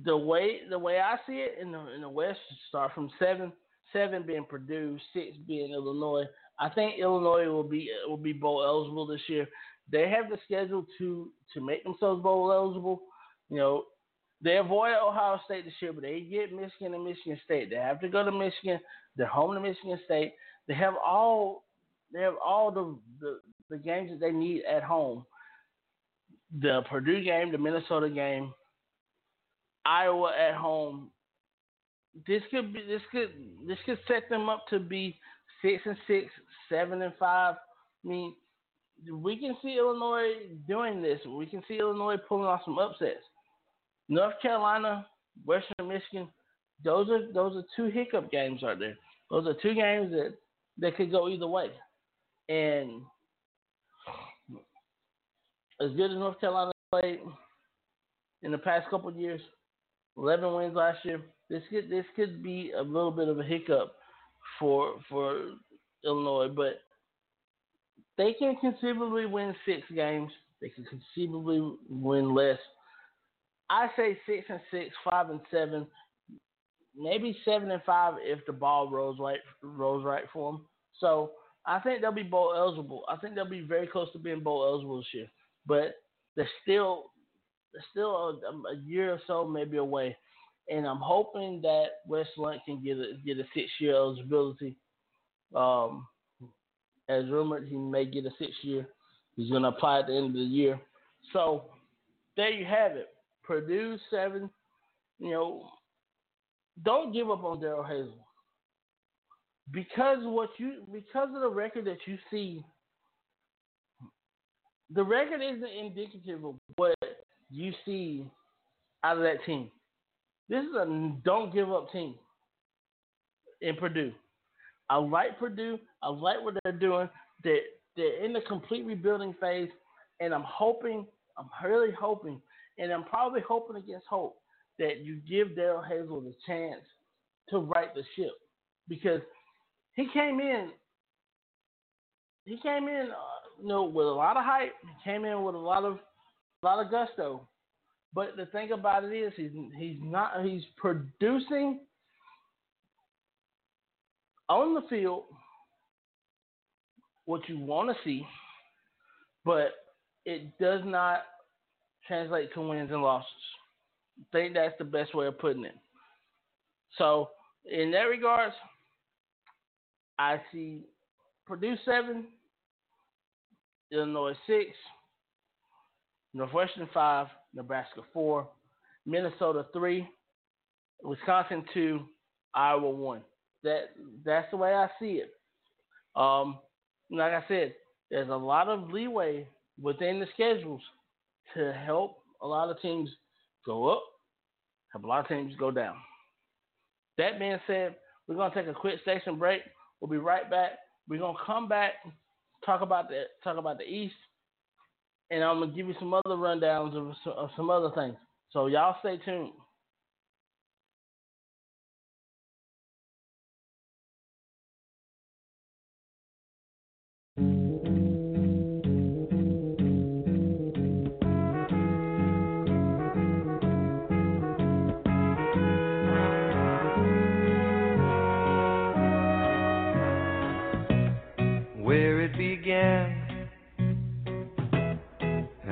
the way the way I see it in the in the West, start from seven, seven being Purdue, six being Illinois. I think Illinois will be will be bowl eligible this year. They have the schedule to to make themselves bowl eligible. You know, they avoid Ohio State this year, but they get Michigan and Michigan State. They have to go to Michigan. They're home to Michigan State. They have all they have all the the, the games that they need at home. The Purdue game, the Minnesota game, Iowa at home. This could be this could this could set them up to be six and six, seven and five. I mean, we can see Illinois doing this. We can see Illinois pulling off some upsets. North Carolina, Western Michigan, those are those are two hiccup games right there. Those are two games that, that could go either way. And as good as North Carolina played in the past couple of years, eleven wins last year, this could this could be a little bit of a hiccup for for Illinois, but they can conceivably win six games. They can conceivably win less. I say six and six, five and seven, maybe seven and five if the ball rolls right rolls right for them. So I think they'll be bowl eligible. I think they'll be very close to being bowl eligible this year. But they're still, they're still a, a year or so maybe away, and I'm hoping that West Lunt can get a, get a six-year eligibility. Um, as rumored, he may get a six-year. He's going to apply at the end of the year. So there you have it. Purdue seven. You know, don't give up on Daryl Hazel because what you because of the record that you see. The record isn't indicative of what you see out of that team. This is a don't give up team in Purdue. I like Purdue. I like what they're doing. They're, they're in the complete rebuilding phase, and I'm hoping, I'm really hoping, and I'm probably hoping against hope that you give Daryl Hazel the chance to right the ship because he came in, he came in uh, You know, with a lot of hype, came in with a lot of, a lot of gusto. But the thing about it is, he's he's not he's producing on the field what you want to see, but it does not translate to wins and losses. I think that's the best way of putting it. So in that regards, I see Purdue seven. Illinois six, Northwestern five, Nebraska four, Minnesota three, Wisconsin two, Iowa one. That that's the way I see it. Um, like I said, there's a lot of leeway within the schedules to help a lot of teams go up, help a lot of teams go down. That being said, we're going to take a quick station break. We'll be right back. We're going to come back, talk about the talk about the East, and I'm going to give you some other rundowns of, of some other things. So y'all stay tuned.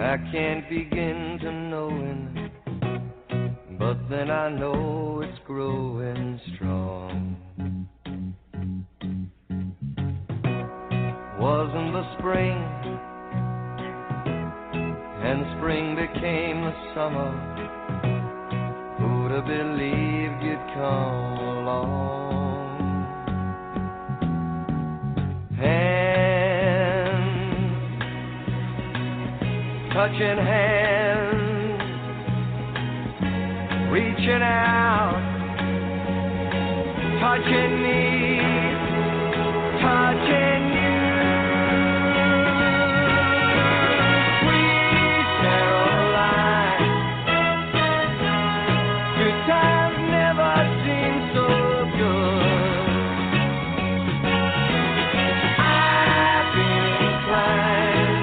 I can't begin to know it, but then I know it's growing strong. Wasn't the spring, and spring became the summer. Who'd have believed you'd come along? And touching hands, reaching out, touching me, touching you. Sweet Caroline, your time never seemed so good. I've been inclined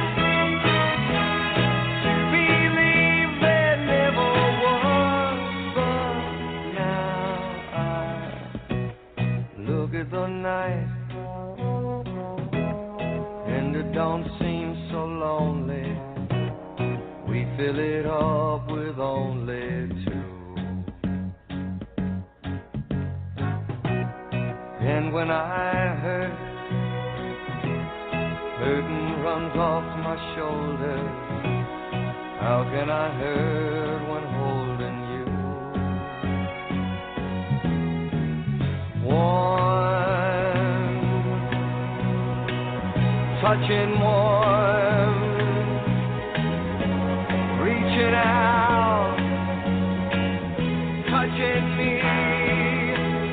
the night, and it don't seem so lonely. We fill it up with only two. And when I hurt, burden runs off my shoulders. How can I hurt when holding you? One touching warm, reaching out, touching me,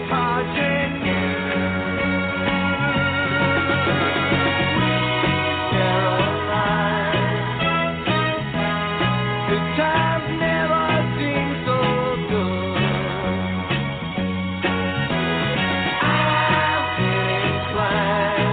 touching you. Sweet Caroline, the times never seem so good. I've been inclined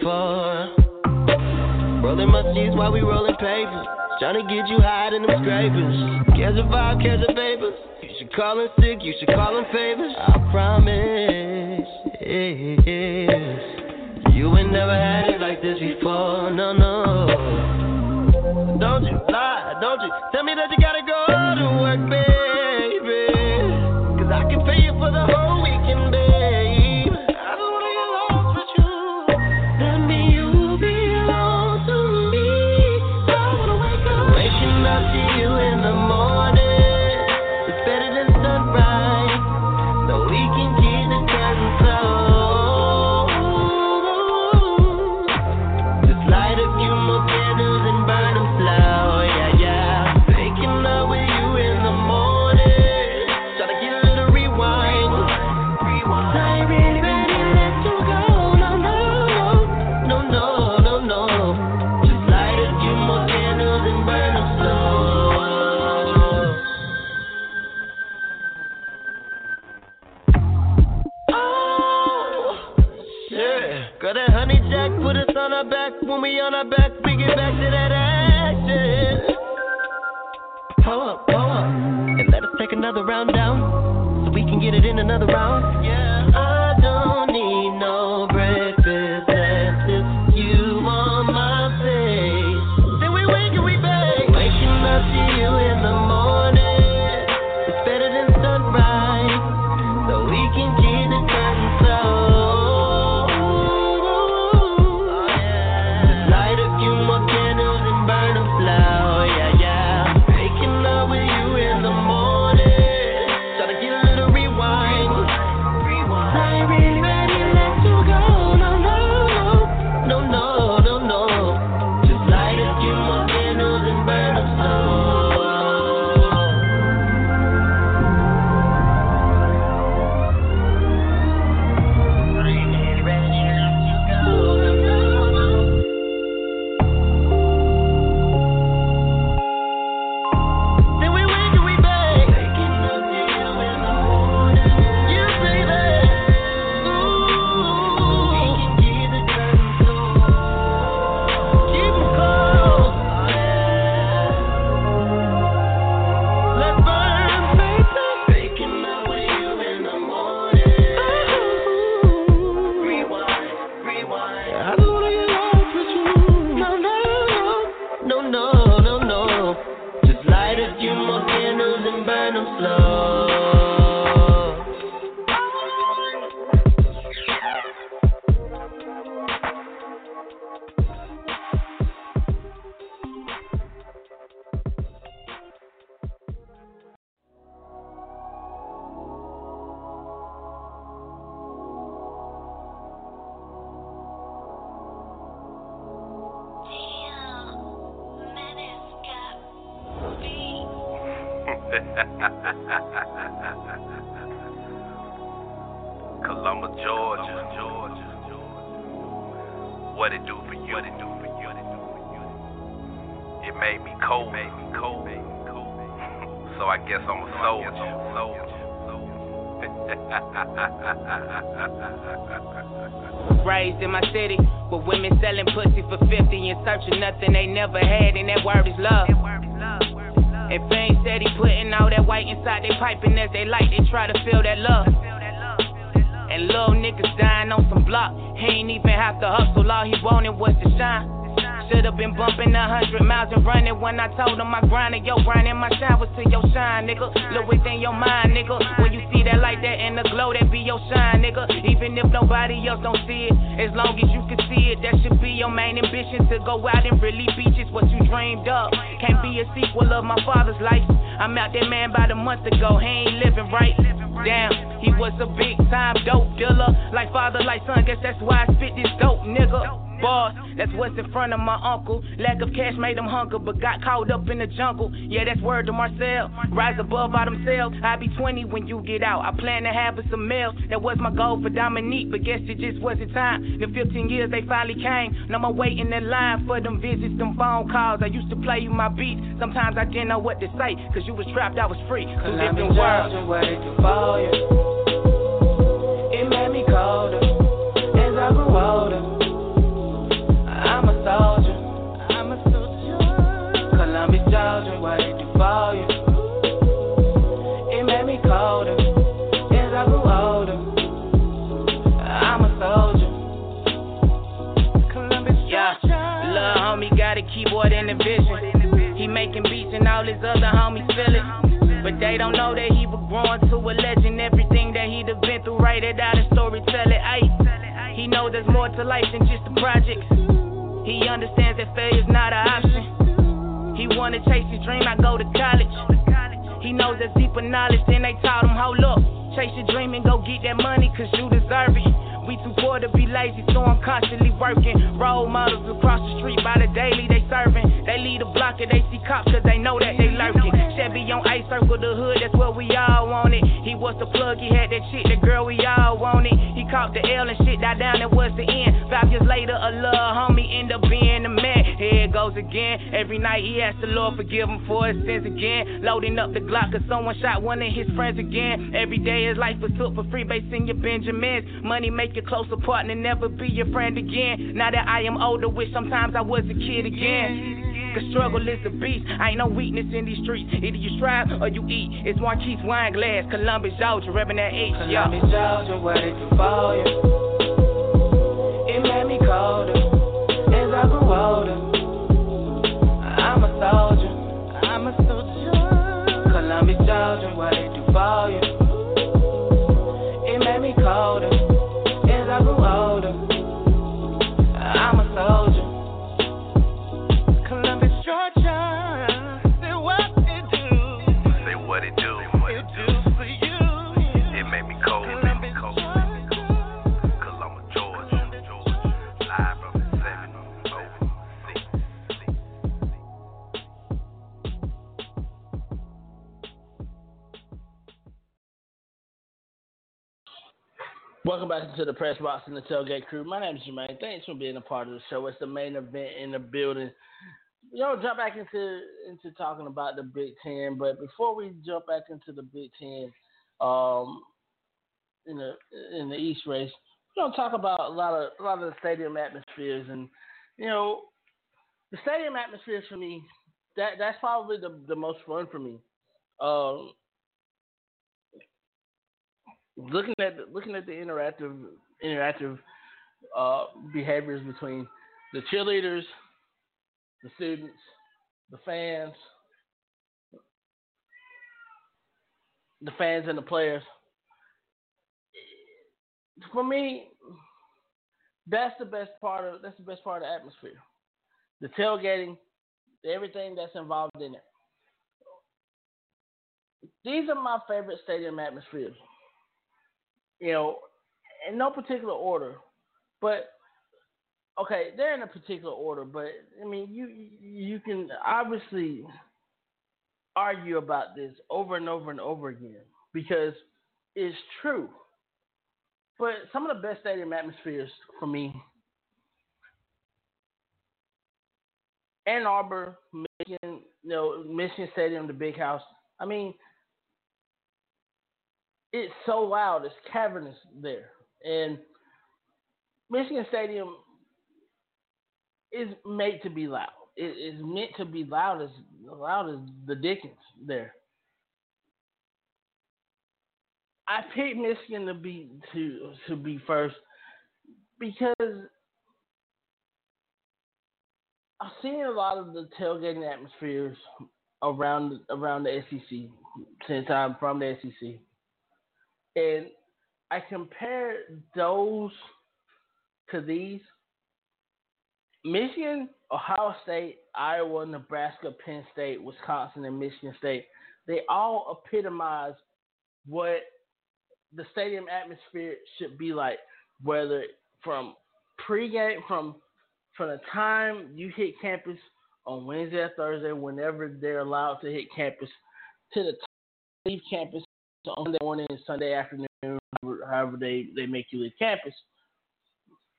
before. Rolling my seats while we rolling papers, trying to get you high in them scrapers. Catch a vibe, catch a vapor. You should call in sick, you should call in favors. I promise you ain't never had it like this before. No, no. Don't you lie, don't you tell me that you gotta go to work, baby, cause I can pay you for the whole weekend, baby. Better than sunrise, so we can keep the curtain closed. back, put us on our back. When we on our back, we get back to that action. Hold up, hold up, and let us take another round down, so we can get it in another round. Yeah, I don't need no breakfast after you on my face. Then we wake and we bake, waking up to you in the morning. It's better than sunrise, so we can keep the curtain closed. When I told him my grind and your grind and my shine was to your shine, nigga. Look within your mind, nigga. When you see that light that in the glow, that be your shine, nigga. Even if nobody else don't see it, as long as you can see it, that should be your main ambition. To go out and really be just what you dreamed up. Can't be a sequel of my father's life. I'm out that man about a month ago, he ain't living right. Damn, he was a big time dope dealer. Like father, like son, guess that's why I spit this dope, nigga. Bars, that's what's in front of my uncle. Lack of cash made him hunger, but got caught up in the jungle. Yeah, that's word to Marcel. Rise above by themselves. I'll be twenty when you get out. I plan to have us some meals. That was my goal for Dominique, but guess it just wasn't time. The fifteen years they finally came. Now I'm waiting in line for them visits, them phone calls. I used to play you my beats. Sometimes I didn't know what to say, cause you was trapped, I was free. Two different worlds. It made me colder as I grew older. Soldier. I'm a soldier. Columbus, Georgia, what it do for you? It made me colder as I grew older. I'm a soldier. Columbus, Georgia. Yeah, little homie got a keyboard and a vision. He making beats and all his other homies feel it, but they don't know that he was growing to a legend. Everything that he'd have been through, write it out and story tell it. Aye. He know there's more to life than just the projects. He understands that failure's not an option. He wanna chase his dream, I go to college. He knows there's deeper knowledge, then they taught him, hold up. Chase your dream and go get that money, cause you deserve it. We too poor to be lazy, so I'm constantly working. Role models across the street by the daily they serving. They lead a block and they see cops cause they know that they lurking. Chevy on A circle the hood, that's where we all want it. He was the plug, he had that shit, that girl we all wanted. He caught the L and shit died down, that was the end. Five years later, a little homie end up being a man. Here go goes again. Every night he asks the Lord forgive him for his sins again. Loading up the Glock cause someone shot one of his friends again. Every day his life was took for free based in your Benjamins. Money make you closer partner, never be your friend again. Now that I am older, wish sometimes I was a kid again. Cause struggle is a beast, I ain't no weakness in these streets. Either you strive or you eat. It's Marquise wine glass, Columbus, Georgia, reppin' that H, y'all. Columbus, Georgia, what it do for you? It made me colder as I grew older. I'm a soldier, I'm a soldier. Columbus, Georgia, what it do for you? It made me colder as I grew older. I'm a soldier. Welcome back to the Press Box and the Tailgate Crew. My name is Jermaine. Thanks for being a part of the show. It's the main event in the building. We'll jump back into into talking about the Big Ten, but before we jump back into the Big Ten, um, in the in the East race, we're gonna talk about a lot of a lot of the stadium atmospheres, and you know, the stadium atmospheres for me, that that's probably the the most fun for me. Um, Looking at the, looking at the interactive interactive uh, behaviors between the cheerleaders, the students, the fans, the fans and the players. For me, that's the best part of that's the best part of the atmosphere, the tailgating, everything that's involved in it. These are my favorite stadium atmospheres. You know, in no particular order, but okay, they're in a particular order. But I mean, you you can obviously argue about this over and over and over again because it's true. But some of the best stadium atmospheres for me: Ann Arbor, Michigan, you know, Michigan Stadium, the Big House. I mean, it's so loud. It's cavernous there. And Michigan Stadium is made to be loud. It is meant to be loud as loud as the Dickens there. I picked Michigan to be to to be first because I've seen a lot of the tailgating atmospheres around around the S E C since I'm from the S E C. And I compared those to these. Michigan, Ohio State, Iowa, Nebraska, Penn State, Wisconsin, and Michigan State, they all epitomize what the stadium atmosphere should be like, whether from pregame, from, from the time you hit campus on Wednesday or Thursday, whenever they're allowed to hit campus, to the time you leave campus, Sunday morning and Sunday afternoon, however they, they make you leave campus.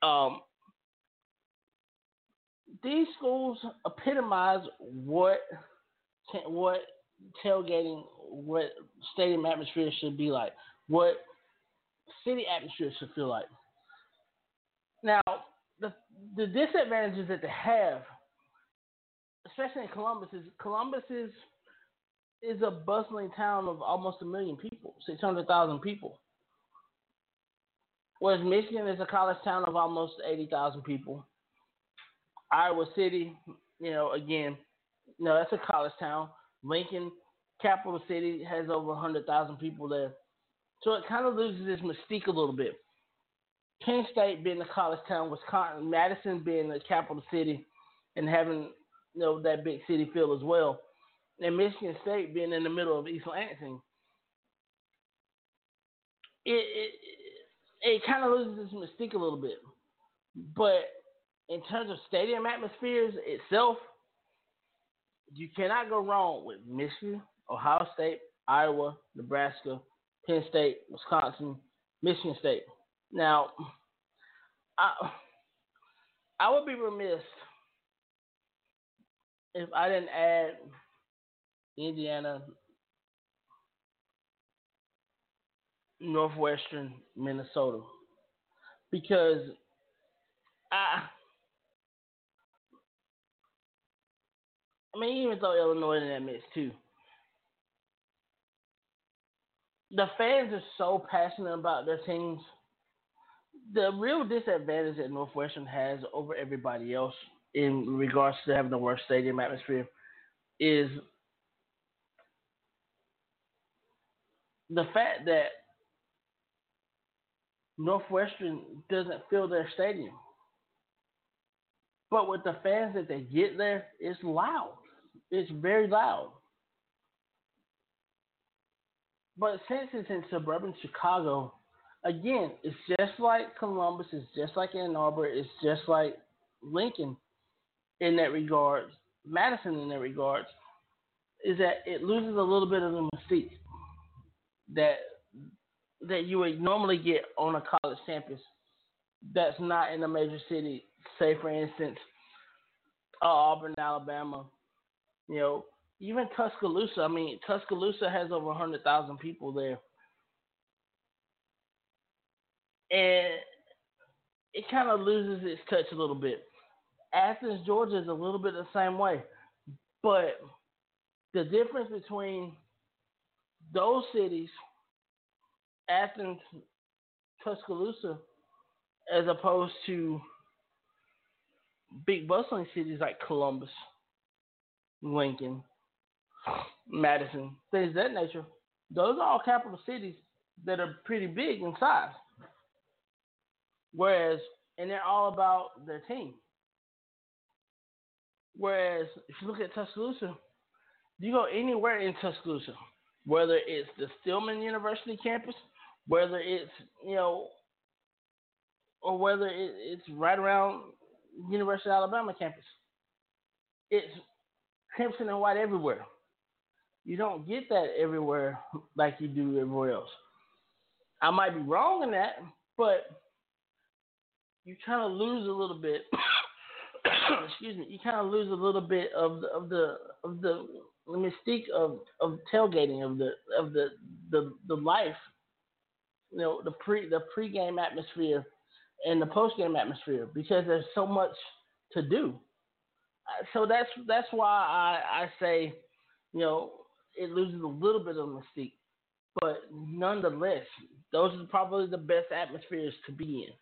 Um, these schools epitomize what what tailgating, what stadium atmosphere should be like, what city atmosphere should feel like. Now, the the disadvantages that they have, especially in Columbus, is Columbus is is a bustling town of almost a million people, six hundred thousand people. Whereas Michigan is a college town of almost eighty thousand people. Iowa City, you know, again, no, that's a college town. Lincoln, capital city, has over one hundred thousand people there. So it kind of loses its mystique a little bit. Penn State being a college town, Wisconsin, Madison being the capital city and having, you know, that big city feel as well. And Michigan State being in the middle of East Lansing, it it, it kind of loses its mystique a little bit. But in terms of stadium atmospheres itself, you cannot go wrong with Michigan, Ohio State, Iowa, Nebraska, Penn State, Wisconsin, Michigan State. Now, I I would be remiss if I didn't add Indiana, Northwestern, Minnesota, because I, I mean, even though Illinois in that mix too, the fans are so passionate about their teams. The real disadvantage that Northwestern has over everybody else in regards to having the worst stadium atmosphere is the fact that Northwestern doesn't fill their stadium. But with the fans that they get there, it's loud. It's very loud. But since it's in suburban Chicago, again, it's just like Columbus, it's just like Ann Arbor, it's just like Lincoln in that regards, Madison in that regards, is that it loses a little bit of the mystique that that you would normally get on a college campus that's not in a major city. Say, for instance, uh, Auburn, Alabama, you know, even Tuscaloosa. I mean, Tuscaloosa has over one hundred thousand people there. And it kind of loses its touch a little bit. Athens, Georgia is a little bit the same way. But the difference between those cities, Athens, Tuscaloosa, as opposed to big bustling cities like Columbus, Lincoln, Madison, things of that nature, those are all capital cities that are pretty big in size. Whereas, and they're all about their team. Whereas, if you look at Tuscaloosa, you go anywhere in Tuscaloosa, whether it's the Stillman University campus, whether it's, you know, or whether it, it's right around University of Alabama campus. It's crimson and white everywhere. You don't get that everywhere like you do everywhere else. I might be wrong in that, but you kind of lose a little bit. excuse me. You kind of lose a little bit of the of the of the mystique of, of tailgating of the of the, the the life. You know, the pre the pregame atmosphere and the postgame atmosphere, because there's so much to do. So that's that's why I, I say, you know, it loses a little bit of mystique, but nonetheless, those are probably the best atmospheres to be in.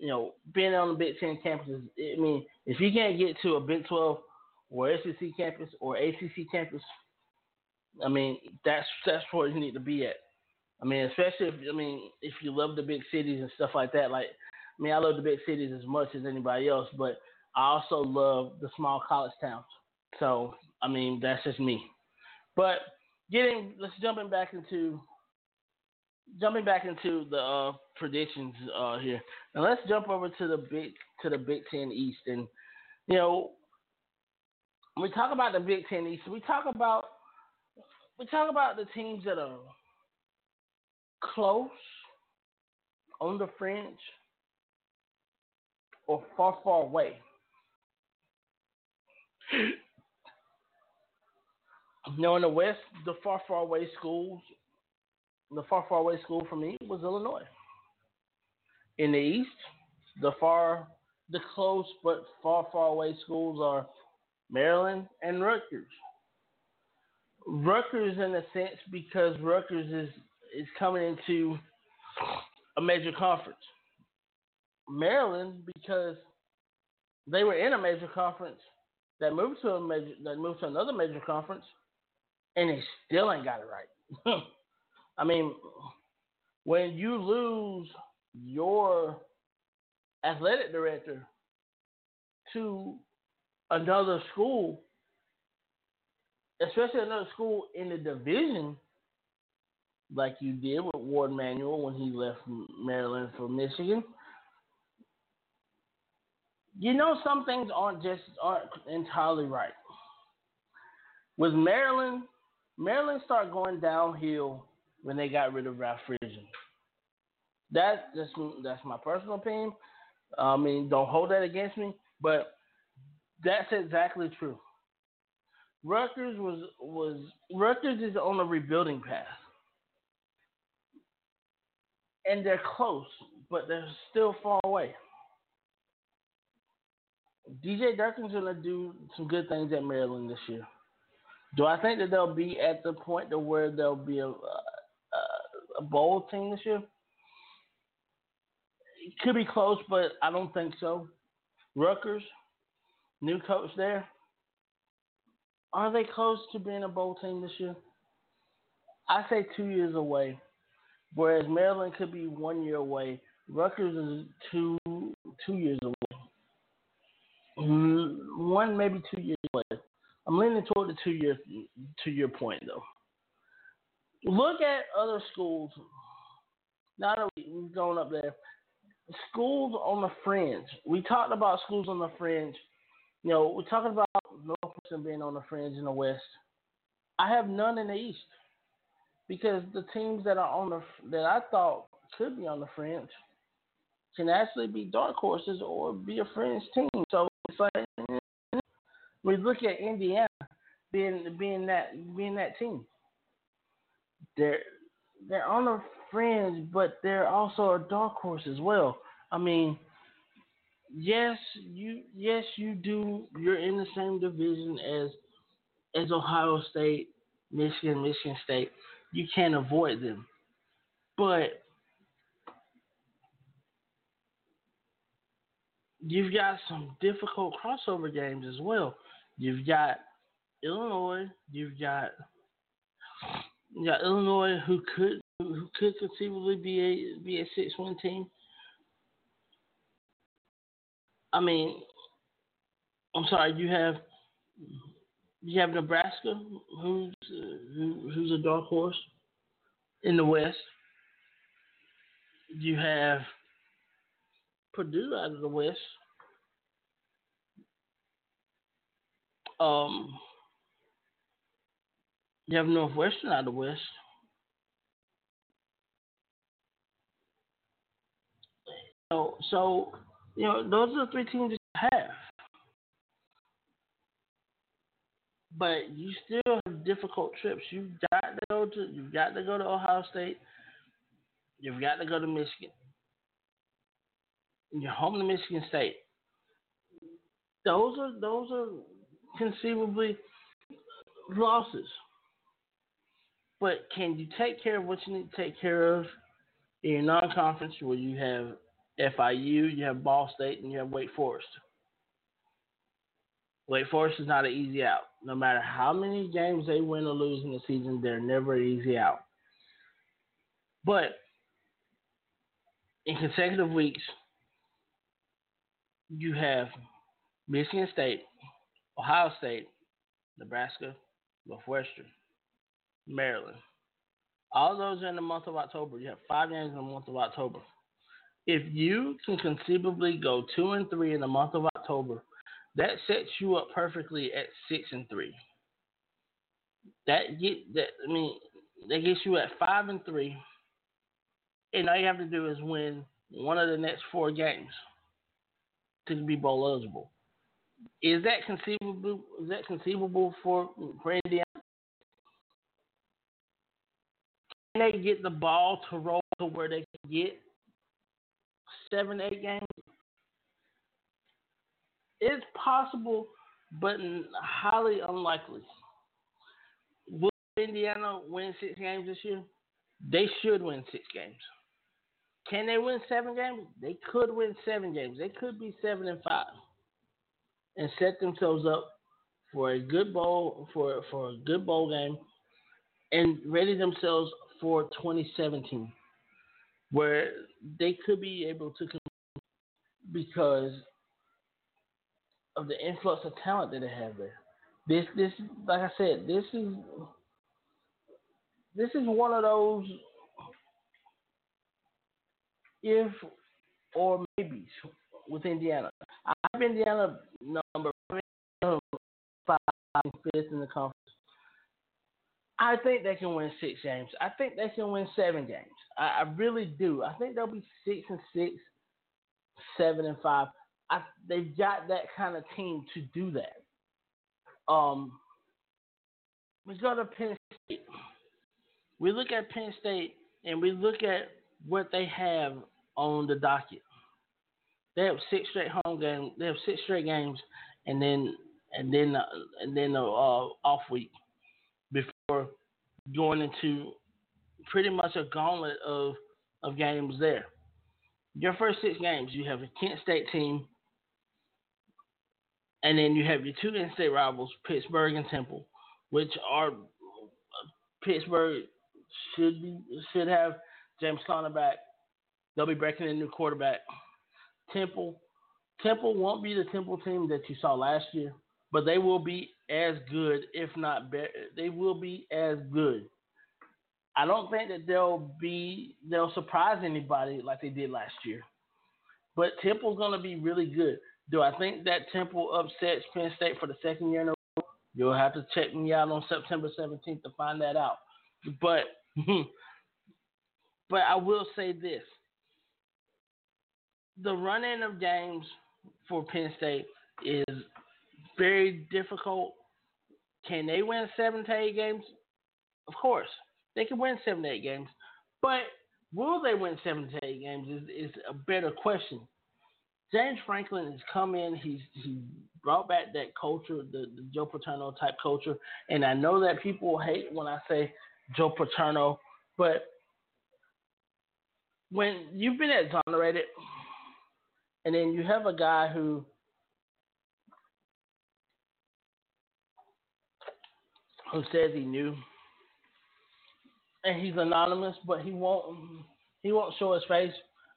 You know, being on the Big Ten campuses, I mean, if you can't get to a Big twelve or S E C campus or A C C campus, I mean, that's that's where you need to be at. I mean, especially if, I mean, if you love the big cities and stuff like that. Like, I mean, I love the big cities as much as anybody else, but I also love the small college towns. So, I mean, that's just me. But getting, let's jumping back into jumping back into the uh, predictions uh, here, and let's jump over to the big to the Big Ten East. And you know, when we talk about the Big Ten East, we talk about we talk about the teams that are close, on the fringe, or far, far away. You know, in the West, the far, far away schools, the far, far away school for me was Illinois. In the East, the far, the close but far, far away schools are Maryland and Rutgers. Rutgers, in a sense, because Rutgers is is coming into a major conference. Maryland, because they were in a major conference that moved to a major, that moved to another major conference, and they still ain't got it right. I mean, when you lose your athletic director to another school, especially another school in the division, like you did with Ward Manuel when he left Maryland for Michigan, you know, some things aren't just aren't entirely right. With Maryland, Maryland started going downhill when they got rid of Ralph Friesen. That that's that's my personal opinion. I mean, don't hold that against me, but that's exactly true. Rutgers was was Rutgers is on a rebuilding path, and they're close, but they're still far away. D J Durkin's gonna do some good things at Maryland this year. Do I think that they'll be at the point to where they'll be a, a, a bowl team this year? It could be close, but I don't think so. Rutgers, new coach there. Are they close to being a bowl team this year? I say two years away, whereas Maryland could be one year away. Rutgers is two two years away. One, maybe two years away. I'm leaning toward the two-year two-year point, though. Look at other schools. Now that we're going up there, schools on the fringe. We talked about schools on the fringe. You know, we're talking about Northwestern being on the fringe in the West. I have none in the East because the teams that are on the that I thought could be on the fringe can actually be dark horses or be a fringe team. So it's like we look at Indiana being being that being that team. They're they're on the fringe, but they're also a dark horse as well. I mean, yes, you yes you do. You're in the same division as as Ohio State, Michigan, Michigan State. You can't avoid them, but you've got some difficult crossover games as well. You've got Illinois. You've got you got Illinois, who could who could conceivably be a be a six win team. I mean, I'm sorry. You have you have Nebraska, who's who, who's a dark horse in the West. You have Purdue out of the West. Um, you have Northwestern out of the West. So, so you know, those are the three teams that you have. But you still have difficult trips. You've got to go to you've got to go to Ohio State. You've got to go to Michigan. You're home to Michigan State. Those are those are conceivably losses. But can you take care of what you need to take care of in your non-conference, where you have F I U, you have Ball State, and you have Wake Forest? Wake Forest is not an easy out. No matter how many games they win or lose in the season, they're never an easy out. But in consecutive weeks, you have Michigan State, Ohio State, Nebraska, Northwestern, Maryland. All those are in the month of October. You have five games in the month of October. If you can conceivably go two and three in the month of October, that sets you up perfectly at six and three. That get that I mean that gets you at five and three, and all you have to do is win one of the next four games to be bowl eligible. Is that conceivable? Is that conceivable for Indiana? Can they get the ball to roll to where they can get seven, eight games? It's possible, but highly unlikely. Will Indiana win six games this year? They should win six games. Can they win seven games? They could win seven games. They could be seven and five, and set themselves up for a good bowl for for a good bowl game, and ready themselves for twenty seventeen, where they could be able to compete because of the influx of talent that they have there. This this like I said, this is this is one of those if or maybes with Indiana. I have Indiana number five, fifth in the conference. I think they can win six games. I think they can win seven games. I, I really do. I think they'll be six and six, seven and five. I, they've got that kind of team to do that. Um, we go to Penn State. We look at Penn State and we look at what they have on the docket. They have six straight home games. They have six straight games, and then and then uh, and then the uh, off week before going into pretty much a gauntlet of of games there. Your first six games, you have a Kent State team, and then you have your two in-state rivals, Pittsburgh and Temple, which are Pittsburgh should be should have James Conner back. They'll be breaking in a new quarterback. Temple, Temple won't be the Temple team that you saw last year, but they will be as good, if not better. They will be as good. I don't think that they'll be they'll surprise anybody like they did last year, but Temple's going to be really good. Do I think that Temple upsets Penn State for the second year in a row? You'll have to check me out on September seventeenth to find that out. But but I will say this. The run-in of games for Penn State is very difficult. Can they win seven to eight games? Of course. They can win seven to eight games. But will they win seven to eight games is, is a better question. James Franklin has come in. He's he brought back that culture, the, the Joe Paterno type culture. And I know that people hate when I say Joe Paterno, but when you've been exonerated and then you have a guy who who says he knew and he's anonymous, but he won't he won't show his face.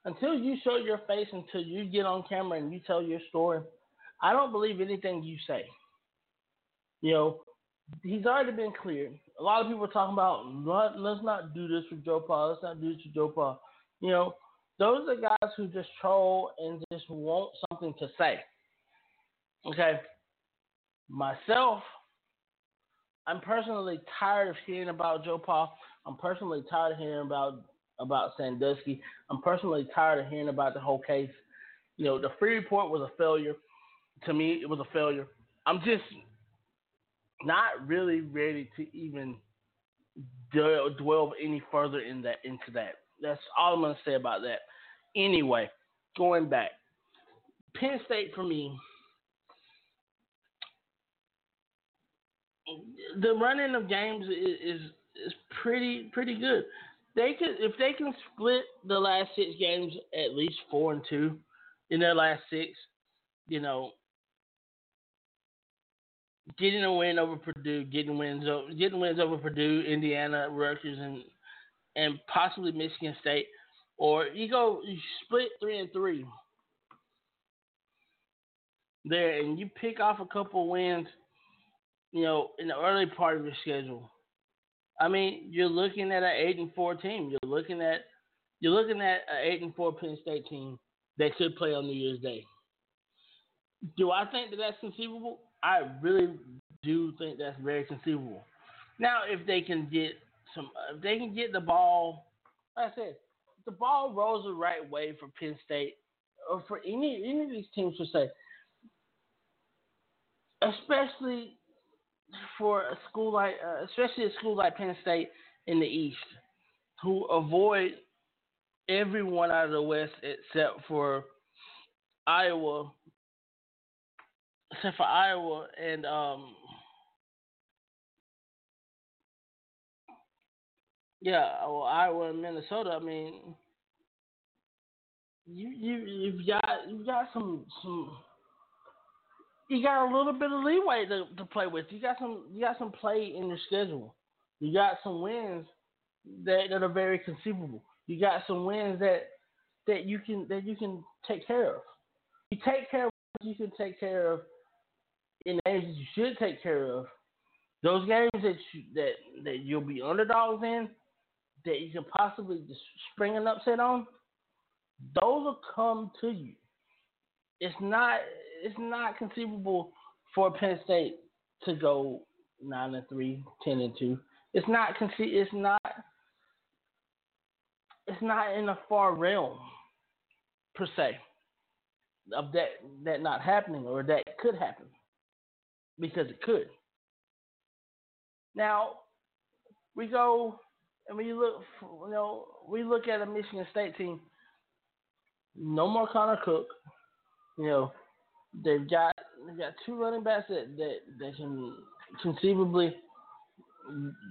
Until you show your face, until you get on camera and you tell your story, I don't believe anything you say. You know, he's already been cleared. A lot of people are talking about, let's not do this with Joe Paul. Let's not do this with Joe Paul. You know, those are guys who just troll and just want something to say. Okay? Myself, I'm personally tired of hearing about Joe Paul. I'm personally tired of hearing about about Sandusky. I'm personally tired of hearing about the whole case. You know, the free report was a failure. To me, it was a failure. I'm just not really ready to even delve any further in that, into that. That's all I'm going to say about that. Anyway, going back, Penn State for me, the running of games is, is, is pretty pretty good. They could, if they can split the last six games at least four and two in their last six, you know, getting a win over Purdue, getting wins over, getting wins over Purdue, Indiana, Rutgers, and and possibly Michigan State, or you go you split three and three there, and you pick off a couple wins, you know, in the early part of your schedule. I mean, you're looking at an eight and four team. You're looking at you're looking at an eight and four Penn State team that could play on New Year's Day. Do I think that that's conceivable? I really do think that's very conceivable. Now, if they can get some, if they can get the ball, like I said, if the ball rolls the right way for Penn State or for any any of these teams per se, especially. For a school like, uh, especially a school like Penn State in the East, who avoid everyone out of the West except for Iowa, except for Iowa and um, yeah, well, Iowa and Minnesota. I mean, you you you've got you've got some some. You got a little bit of leeway to, to play with. You got some you got some play in your schedule. You got some wins that, that are very conceivable. You got some wins that that you can that you can take care of. You take care of what you can take care of in games that you should take care of. Those games that you, that, that you'll be underdogs in, that you can possibly just spring an upset on, those will come to you. It's not it's not conceivable for Penn State to go nine and three, ten and two. It's not conce- it's not it's not in a far realm per se of that that not happening or that could happen. Because it could. Now we go and we look, you know, we look at a Michigan State team. No more Connor Cook. You know, they've got they've got two running backs that that, that can conceivably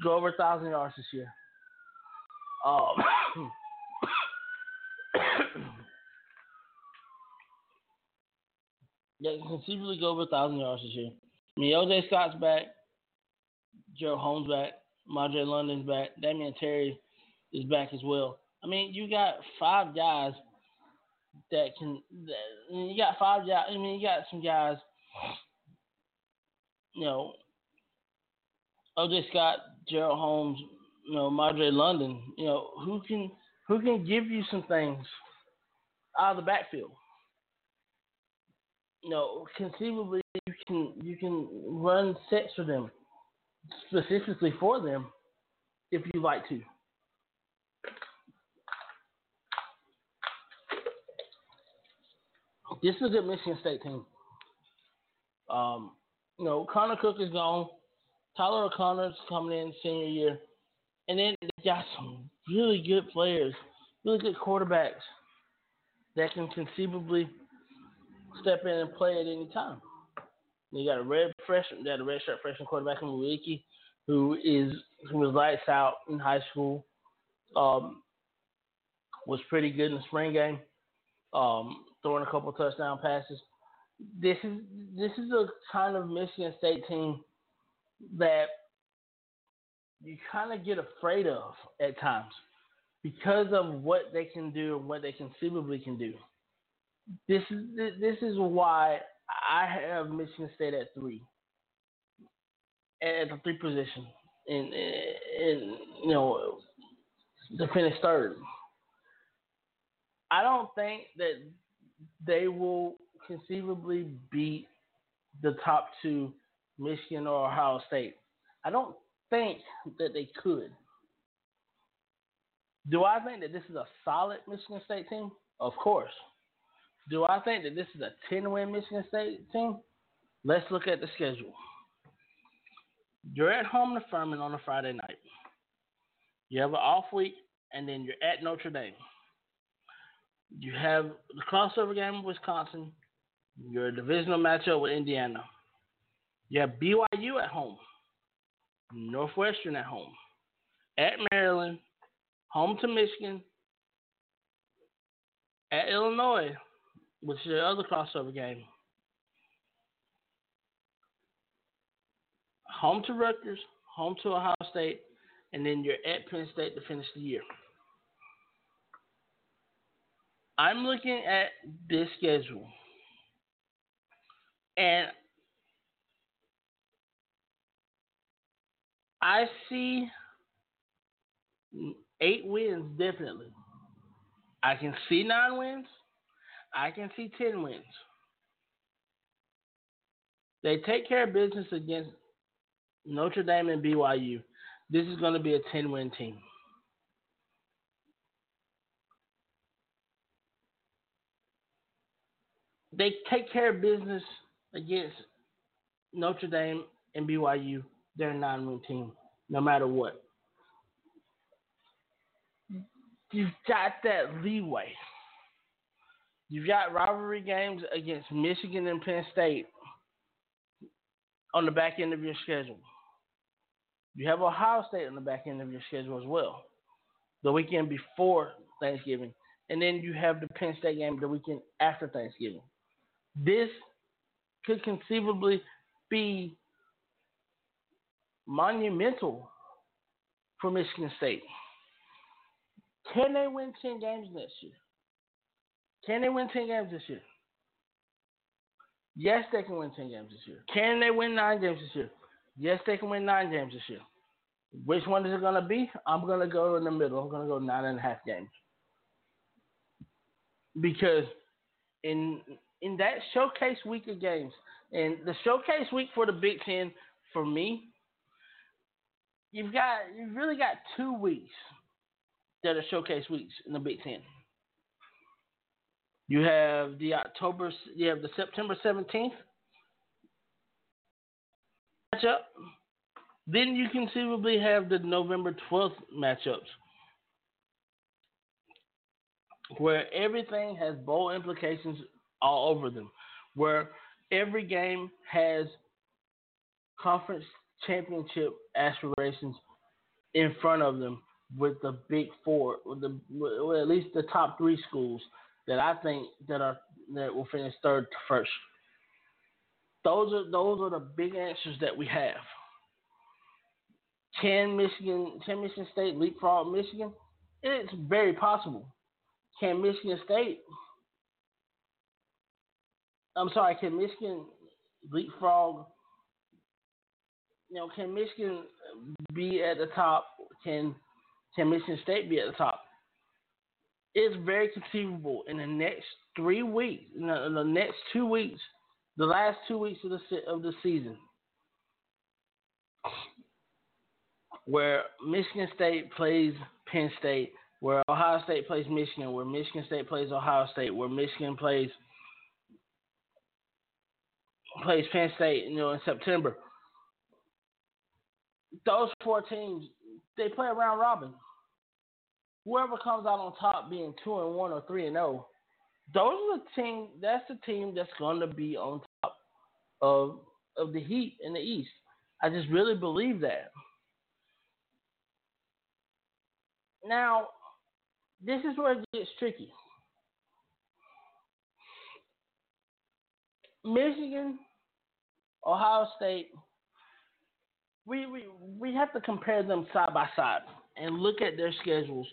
go over a thousand yards this year. Um, they can conceivably go over a thousand yards this year. I mean, O J Scott's back, Joe Holmes back, Mondre London's back, Damian Terry is back as well. I mean, you got five guys that can. That, you got five guys. I mean, you got some guys. You know, O J Scott, Gerald Holmes, you know, Mondre London. You know, who can who can give you some things out of the backfield. You know, conceivably you can you can run sets for them, specifically for them, if you like to. This is a good Michigan State team. Um, you know, Connor Cook is gone. Tyler O'Connor's coming in senior year. And then they got some really good players, really good quarterbacks that can conceivably step in and play at any time. You got a red freshman, got a redshirt freshman quarterback in Muliki, who is who was lights out in high school. Um, was pretty good in the spring game. Um, throwing a couple of touchdown passes. This is this is a kind of Michigan State team that you kind of get afraid of at times because of what they can do and what they conceivably can do. This is this is why I have Michigan State at three, at the three position, and, and you know, to finish third. I don't think that they will conceivably beat the top two, Michigan or Ohio State. I don't think that they could. Do I think that this is a solid Michigan State team? Of course. Do I think that this is a ten-win Michigan State team? Let's look at the schedule. You're at home to Furman on a Friday night. You have an off week, and then you're at Notre Dame. You have the crossover game with Wisconsin. Your divisional matchup with Indiana. You have B Y U at home. Northwestern at home. At Maryland. Home to Michigan. At Illinois, which is the other crossover game. Home to Rutgers. Home to Ohio State. And then you're at Penn State to finish the year. I'm looking at this schedule, and I see eight wins definitely. I can see nine wins. I can see ten wins. They take care of business against Notre Dame and B Y U. This is going to be a ten-win team. They take care of business against Notre Dame and B Y U. They're a nine-win team, no matter what. You've got that leeway. You've got rivalry games against Michigan and Penn State on the back end of your schedule. You have Ohio State on the back end of your schedule as well, the weekend before Thanksgiving. And then you have the Penn State game the weekend after Thanksgiving. This could conceivably be monumental for Michigan State. Can they win ten games next year? Can they win ten games this year? Yes, they can win ten games this year. Can they win nine games this year? Yes, they can win nine games this year. Which one is it going to be? I'm going to go in the middle. I'm going to go nine and a half games. Because in in that showcase week of games, and the showcase week for the Big Ten, for me, you've got you've really got two weeks that are showcase weeks in the Big Ten. You have the October, you have the September seventeenth matchup Then you conceivably have the November twelfth matchups, where everything has bowl implications all over them, where every game has conference championship aspirations in front of them with the big four, with the with at least the top three schools that I think that are that will finish third to first. Those are those are the big answers that we have. Can Michigan, can Michigan State leapfrog Michigan? It's very possible. Can Michigan State? I'm sorry. Can Michigan leapfrog? You know, can Michigan be at the top? Can Can Michigan State be at the top? It's very conceivable. In the next three weeks, in the, in the next two weeks, the last two weeks of the of the season, where Michigan State plays Penn State, where Ohio State plays Michigan, where Michigan State plays Ohio State, where Michigan plays plays Penn State, you know, in September. Those four teams, they play a round robin. Whoever comes out on top, being two and one or three and zero, those are the team. That's the team that's going to be on top of of the heat in the East. I just really believe that. Now, this is where it gets tricky. Michigan, Ohio State, we, we we have to compare them side by side and look at their schedules,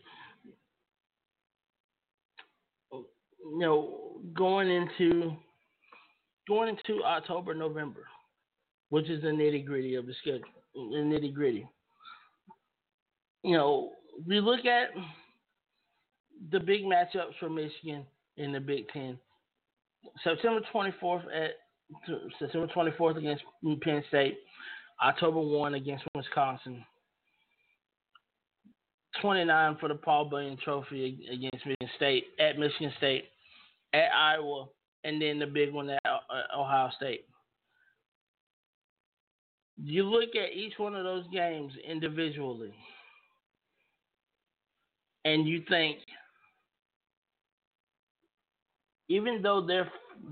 you know, going into going into October, November, which is the nitty-gritty of the schedule, the nitty-gritty. You know, we look at the big matchups for Michigan in the Big Ten. September twenty-fourth at September twenty-fourth against Penn State, October first against Wisconsin, twenty-nine for the Paul Bunyan Trophy against Michigan State, at Michigan State, at Iowa, and then the big one at Ohio State. You look at each one of those games individually, and you think, even though they're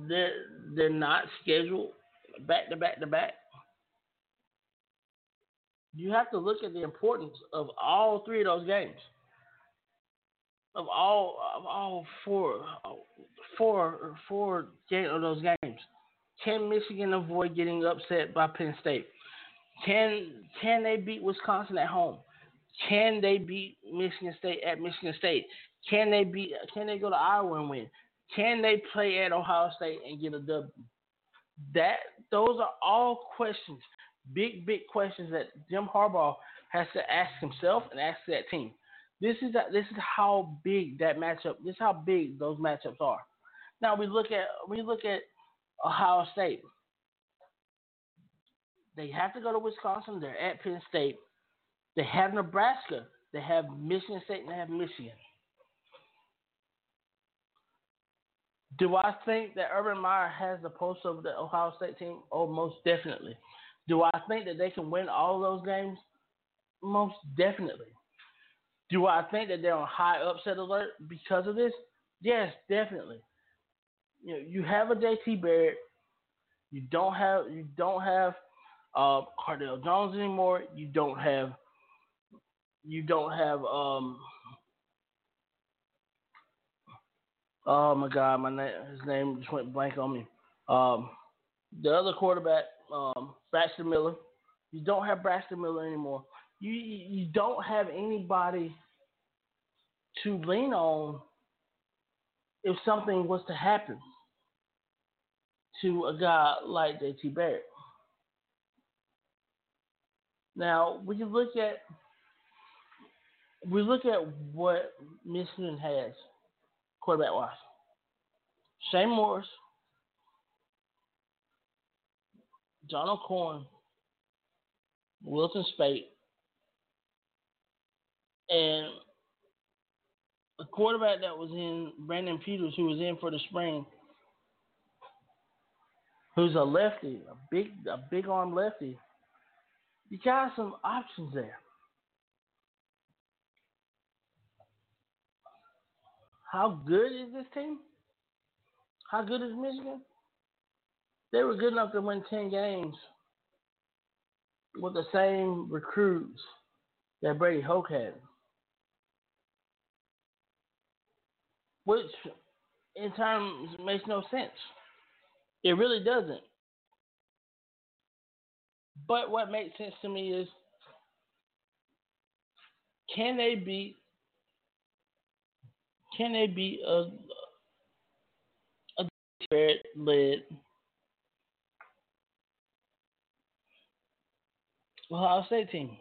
they're they're not scheduled back to back to back, you have to look at the importance of all three of those games, of all of all four four four of those games. Can Michigan avoid getting upset by Penn State? Can can they beat Wisconsin at home? Can they beat Michigan State at Michigan State? Can they beat? Can they go to Iowa and win? Can they play at Ohio State and get a W? That those are all questions, big big questions that Jim Harbaugh has to ask himself and ask that team. This is this is how big that matchup. This is how big those matchups are. Now we look at we look at Ohio State. They have to go to Wisconsin. They're at Penn State. They have Nebraska, they have Michigan State, and they have Michigan. Do I think that Urban Meyer has the pulse of the Ohio State team? Oh, most definitely. Do I think that they can win all those games? Most definitely. Do I think that they're on high upset alert because of this? Yes, definitely. You know, you have a J T Barrett. You don't have you don't have uh, Cardale Jones anymore. You don't have. You don't have um. Oh my God, my name, his name just went blank on me. Um, the other quarterback, um, Braxton Miller. You don't have Braxton Miller anymore. You you don't have anybody to lean on if something was to happen to a guy like J T Barrett. Now when you look at. We look at what Michigan has quarterback-wise. Shane Morris, John O'Corn, Wilton Spate, and a quarterback that was in Brandon Peters, who was in for the spring, who's a lefty, a big, a big arm lefty. You got some options there. How good is this team? How good is Michigan? They were good enough to win ten games with the same recruits that Brady Hoke had. Which, in terms, makes no sense. It really doesn't. But what makes sense to me is, can they beat, can they beat a, a Spirit-led Ohio State team?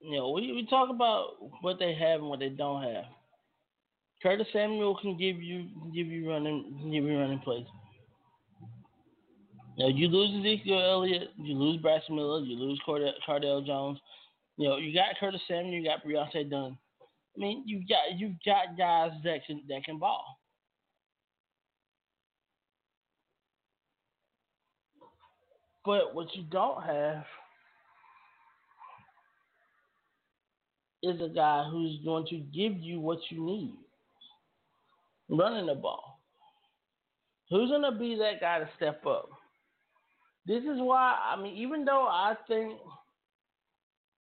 You know, we, we talk about what they have and what they don't have. Curtis Samuel can give you give you running give you running plays. You know, you lose Ezekiel Elliott, you lose Braxton Miller, you lose Card- Cardale Jones. You know, you got Curtis Samuel, you got Breontae Dunn. I mean, you got you got guys that can that can ball. But what you don't have is a guy who's going to give you what you need running the ball. Who's going to be that guy to step up? This is why, I mean, even though I think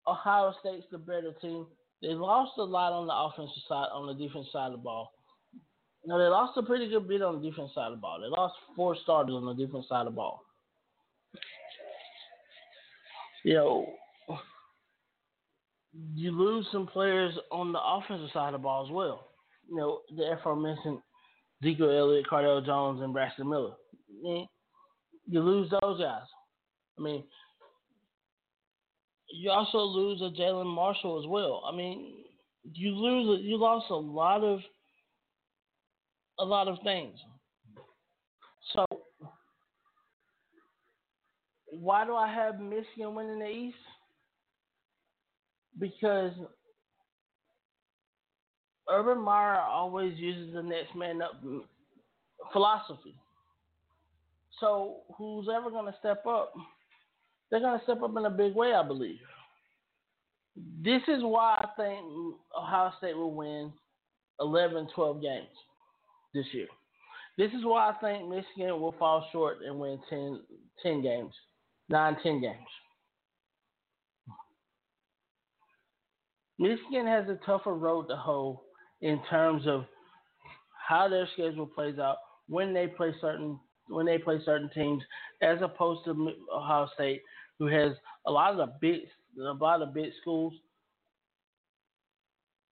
Ohio State's the better team, they lost a lot on the offensive side, on the defense side of the ball. Now, they lost a pretty good bit on the defense side of the ball. They lost four starters on the defense side of the ball. You know, you lose some players on the offensive side of the ball as well. You know, the aforementioned Ezekiel Elliott, Cardale Jones, and Braxton Miller. I mean, you lose those guys. I mean, you also lose a Jalen Marshall as well. I mean, you lose, you lost a lot of, a lot of things. So, why do I have Michigan winning the East? Because Urban Meyer always uses the next man up philosophy. So who's ever going to step up, they're going to step up in a big way, I believe. This is why I think Ohio State will win eleven, twelve games this year. This is why I think Michigan will fall short and win ten, ten games, nine, ten games. Michigan has a tougher road to hoe in terms of how their schedule plays out when they play certain when they play certain teams, as opposed to Ohio State, who has a lot of the big a lot of big schools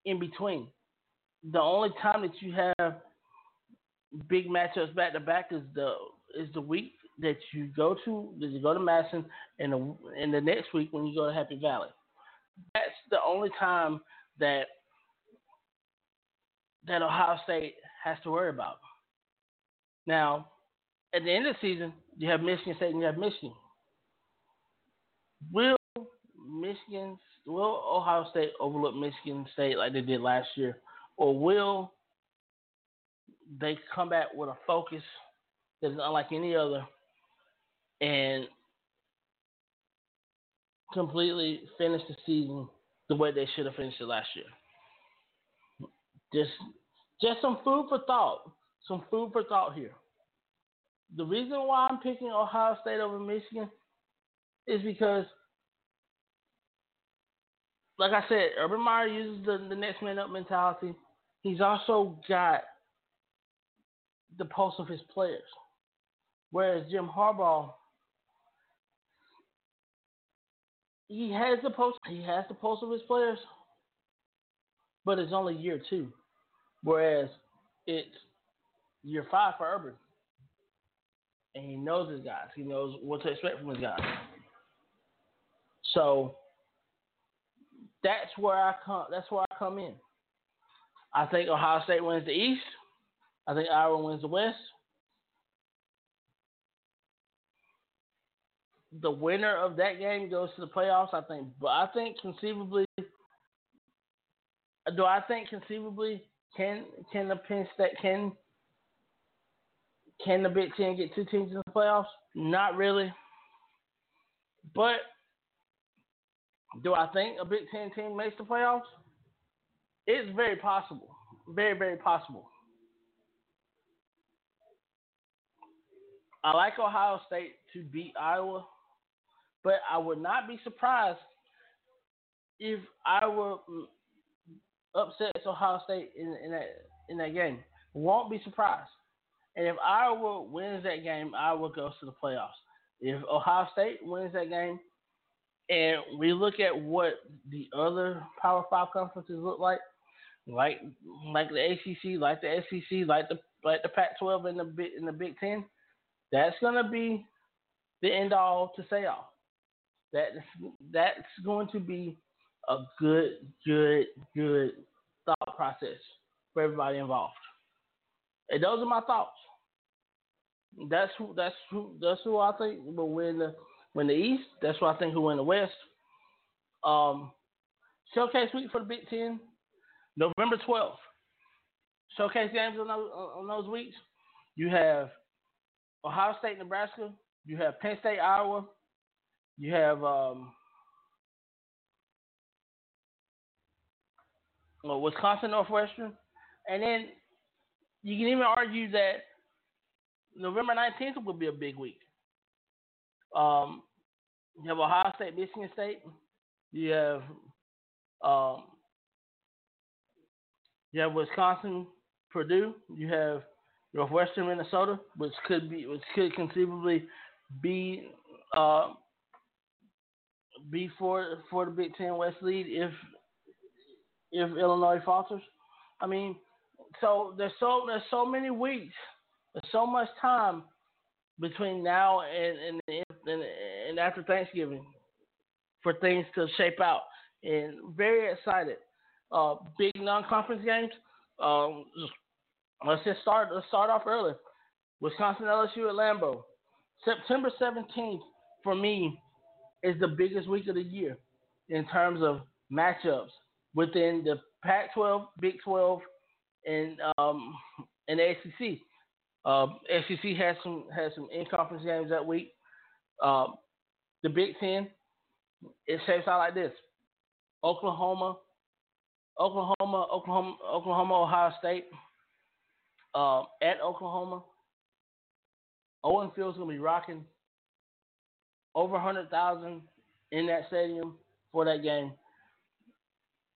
in between. The only time that you have big matchups back to back is the is the week that you go to that you go to Madison, and the, and the next week when you go to Happy Valley. That's the only time that that Ohio State has to worry about. Now, at the end of the season, you have Michigan State and you have Michigan. Will Michigan, will Ohio State overlook Michigan State like they did last year, or will they come back with a focus that is unlike any other and completely finish the season the way they should have finished it last year? Just, just some food for thought. Some food for thought here. The reason why I'm picking Ohio State over Michigan is because, like I said, Urban Meyer uses the, the next man up mentality. He's also got the pulse of his players, whereas Jim Harbaugh, He has the pulse. He has the pulse of his players, but it's only year two, whereas it's year five for Urban, and he knows his guys. He knows what to expect from his guys. So that's where I come. That's where I come in. I think Ohio State wins the East. I think Iowa wins the West. The winner of that game goes to the playoffs, I think. But I think conceivably, do I think conceivably can can the Penn State can can the Big Ten get two teams in the playoffs? Not really. But do I think a Big Ten team makes the playoffs? It's very possible. Very, very possible. I like Ohio State to beat Iowa, but I would not be surprised if Iowa upsets Ohio State in, in that in that game. Won't be surprised. And if Iowa wins that game, Iowa goes to the playoffs. If Ohio State wins that game, and we look at what the other Power Five conferences look like, like like the A C C, like the S E C, like the like the Pac twelve and the in the Big Ten. That's gonna be the end all to say all. That's that's going to be a good, good, good thought process for everybody involved. And those are my thoughts. That's who that's who that's who I think will win the win the East. That's who I think will win the West. Um, showcase week for the Big Ten, November twelfth. Showcase games on those, on those weeks. You have Ohio State, Nebraska. You have Penn State, Iowa. You have um, well, Wisconsin, Northwestern. And then you can even argue that November nineteenth will be a big week. Um, you have Ohio State, Michigan State. You have um, you have Wisconsin, Purdue. You have Northwestern Minnesota, which could be, which could conceivably be, uh, be for for the Big Ten West lead if if Illinois falters. I mean, so there's so there's so many weeks, there's so much time between now and and and, and after Thanksgiving for things to shape out. And very excited. Uh, big non-conference games. Um, Let's just start. Let's start off early. Wisconsin, L S U at Lambeau, September seventeenth. For me, is the biggest week of the year in terms of matchups within the Pac twelve, Big twelve, and um, and S E C. Uh, S E C has some has some in-conference games that week. Uh, the Big Ten, it shapes out like this: Oklahoma, Oklahoma, Oklahoma, Oklahoma, Ohio State. Uh, at Oklahoma, Owen Field's going to be rocking over one hundred thousand in that stadium for that game.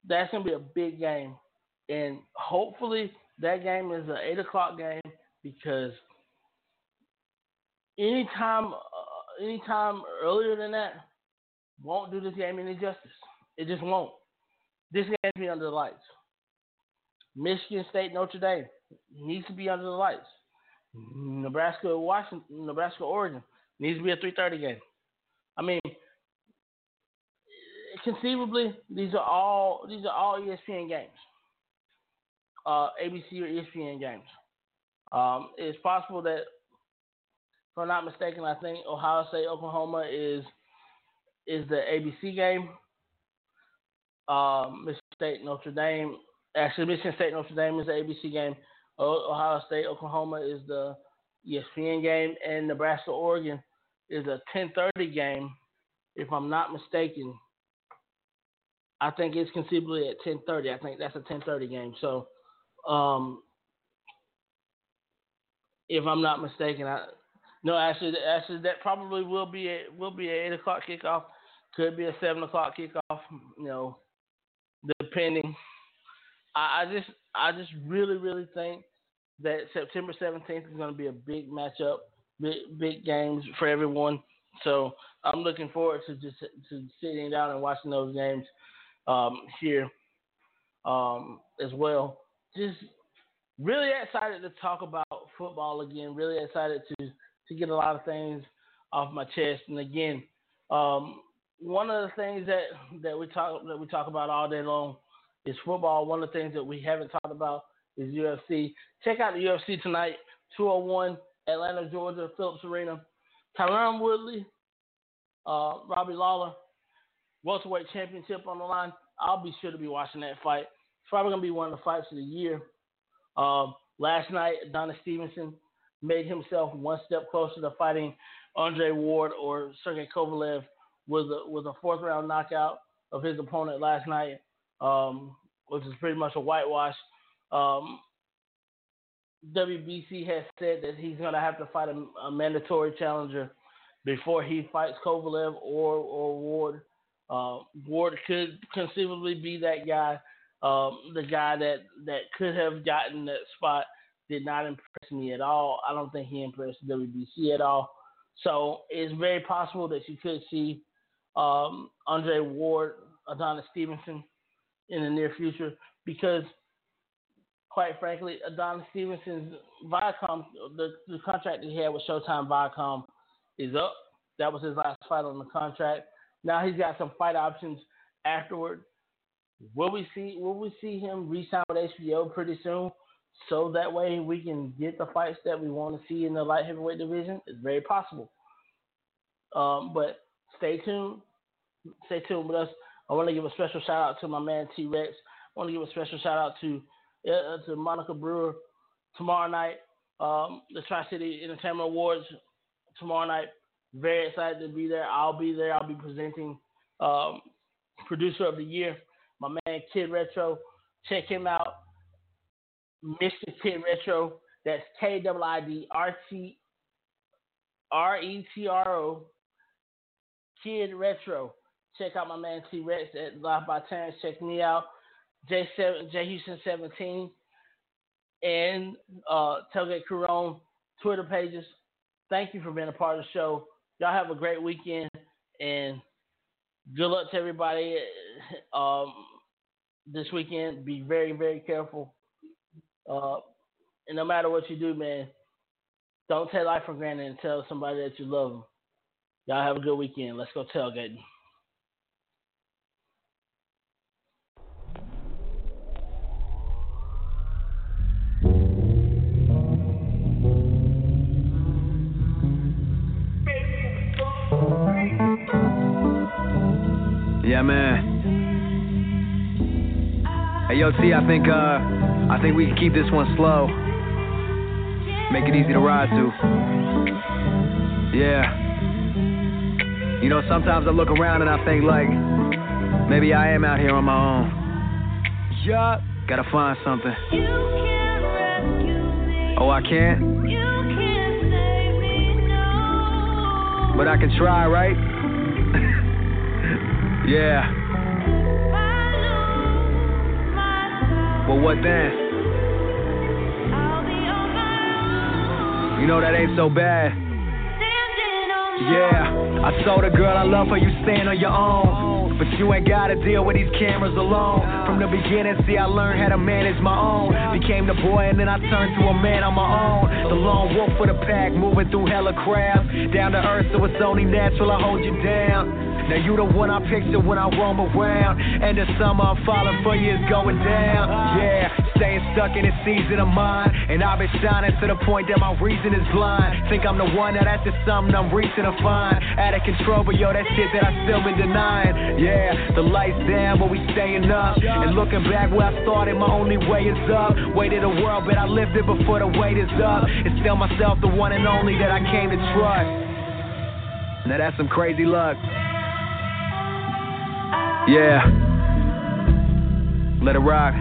That's going to be a big game. And hopefully that game is an eight o'clock game, because anytime, uh, anytime earlier than that won't do this game any justice. It just won't. This game has to be under the lights. Michigan State, Notre Dame needs to be under the lights. Nebraska, Washington, Nebraska, Oregon needs to be a three thirty game. I mean, conceivably, these are all these are all E S P N games, uh, A B C or E S P N games. Um, it's possible that, if I'm not mistaken, I think Ohio State, Oklahoma is is the A B C game. Um, Michigan State, Notre Dame. Actually, Michigan State, Notre Dame is the A B C game. Ohio State, Oklahoma is the E S P N game, and Nebraska, Oregon is a ten thirty game, if I'm not mistaken. I think it's conceivably at ten thirty. I think that's a ten thirty game. So, um, if I'm not mistaken, I no, actually, actually that probably will be a, will be an eight o'clock kickoff. Could be a seven o'clock kickoff. You know, depending. I just, I just really, really think that September seventeenth is going to be a big matchup, big, big games for everyone. So I'm looking forward to just to sitting down and watching those games um, here um, as well. Just really excited to talk about football again. Really excited to to get a lot of things off my chest. And again, um, one of the things that, that we talk that we talk about all day long is football. One of the things that we haven't talked about is U F C. Check out the U F C tonight, two oh one, Atlanta, Georgia, Phillips Arena. Tyron Woodley, uh, Robbie Lawler, welterweight championship on the line. I'll be sure to be watching that fight. It's probably going to be one of the fights of the year. Um, last night, Adonis Stevenson made himself one step closer to fighting Andre Ward or Sergey Kovalev was a, was a fourth round knockout of his opponent last night, um, which is pretty much a whitewash. Um, W B C has said that he's going to have to fight a, a mandatory challenger before he fights Kovalev or, or Ward. Uh, Ward could conceivably be that guy. Um, the guy that, that could have gotten that spot did not impress me at all. I don't think he impressed W B C at all. So it's very possible that you could see um, Andre Ward, Adonis Stevenson in the near future, because quite frankly, Adonis Stevenson's Viacom, the, the contract that he had with Showtime Viacom is up. That was his last fight on the contract. Now he's got some fight options afterward. Will we see will we see him re-sign with H B O pretty soon? So that way we can get the fights that we want to see in the light heavyweight division? It's very possible. Um, but stay tuned. Stay tuned with us. I want to give a special shout-out to my man T-Rex. I want to give a special shout-out to uh, to Monica Brewer tomorrow night. Um, the Tri-City Entertainment Awards tomorrow night. Very excited to be there. I'll be there. I'll be presenting um, Producer of the Year. My man Kid Retro. Check him out. Mister Kid Retro. That's K I D R T R E T R O. Kid Retro. Check out my man T-Rex at Live by Terrence. Check me out. J seven, J Houston seventeen and uh, Tailgate Crew on Twitter pages. Thank you for being a part of the show. Y'all have a great weekend and good luck to everybody um, this weekend. Be very, very careful. Uh, and no matter what you do, man, don't take life for granted and tell somebody that you love them. Y'all have a good weekend. Let's go tailgating. Yeah, man. Hey, yo, T, I think, uh, I think we can keep this one slow. Make it easy to ride to. Yeah. You know, sometimes I look around and I think, like, maybe I am out here on my own. Yeah. Gotta find something. You can't rescue me. Oh, I can't? You can't save me, no. But I can try, right? Yeah. But what then? I'll be on my own. You know that ain't so bad. Yeah. I told a girl I love her, you stand on your own. But you ain't gotta deal with these cameras alone. From the beginning, see, I learned how to manage my own. Became the boy and then I turned to a man on my own. The lone wolf for the pack, moving through hella crowds. Down to earth, so it's only natural I hold you down. Now you the one I picture when I roam around. And the summer I'm falling for you is going down. Yeah, staying stuck in this season of mine. And I've been shining to the point that my reason is blind. Think I'm the one, now that's just something I'm reaching to find. Out of control, but yo, that shit that I still been denying. Yeah, the lights down, but we staying up. And looking back where I started, my only way is up. Weight of the world, but I lived it before the weight is up. It's still myself, the one and only that I came to trust. Now that's some crazy luck. Yeah, let it rock.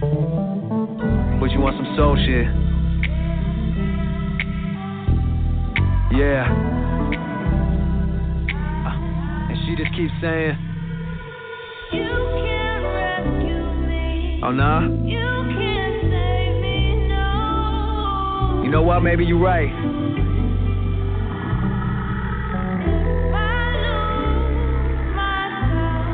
But you want some soul shit. Yeah. Uh, and she just keeps saying, you can't rescue me. Oh, nah? You can't save me, no. You know what? Maybe you're right.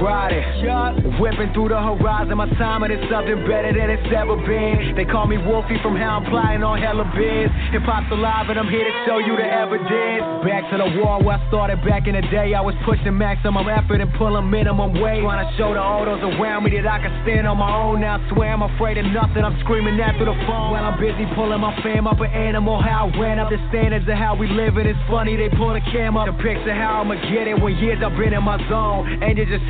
Ride it. Whipping through the horizon, my time, and it's something better than it's ever been. They call me Wolfie from how I'm flying on hella biz. Hip hop's alive and I'm here to show you the evidence. Back to the wall where I started back in the day. I was pushing maximum effort and pulling minimum weight. Trying to show the others around me that I can stand on my own. Now I swear I'm afraid of nothing, I'm screaming that through the phone. While I'm busy pulling my fam up an animal, how I ran up the standards of how we living. It's funny they pull the cam up to picture how I'ma get it when years I've been in my zone. And it's just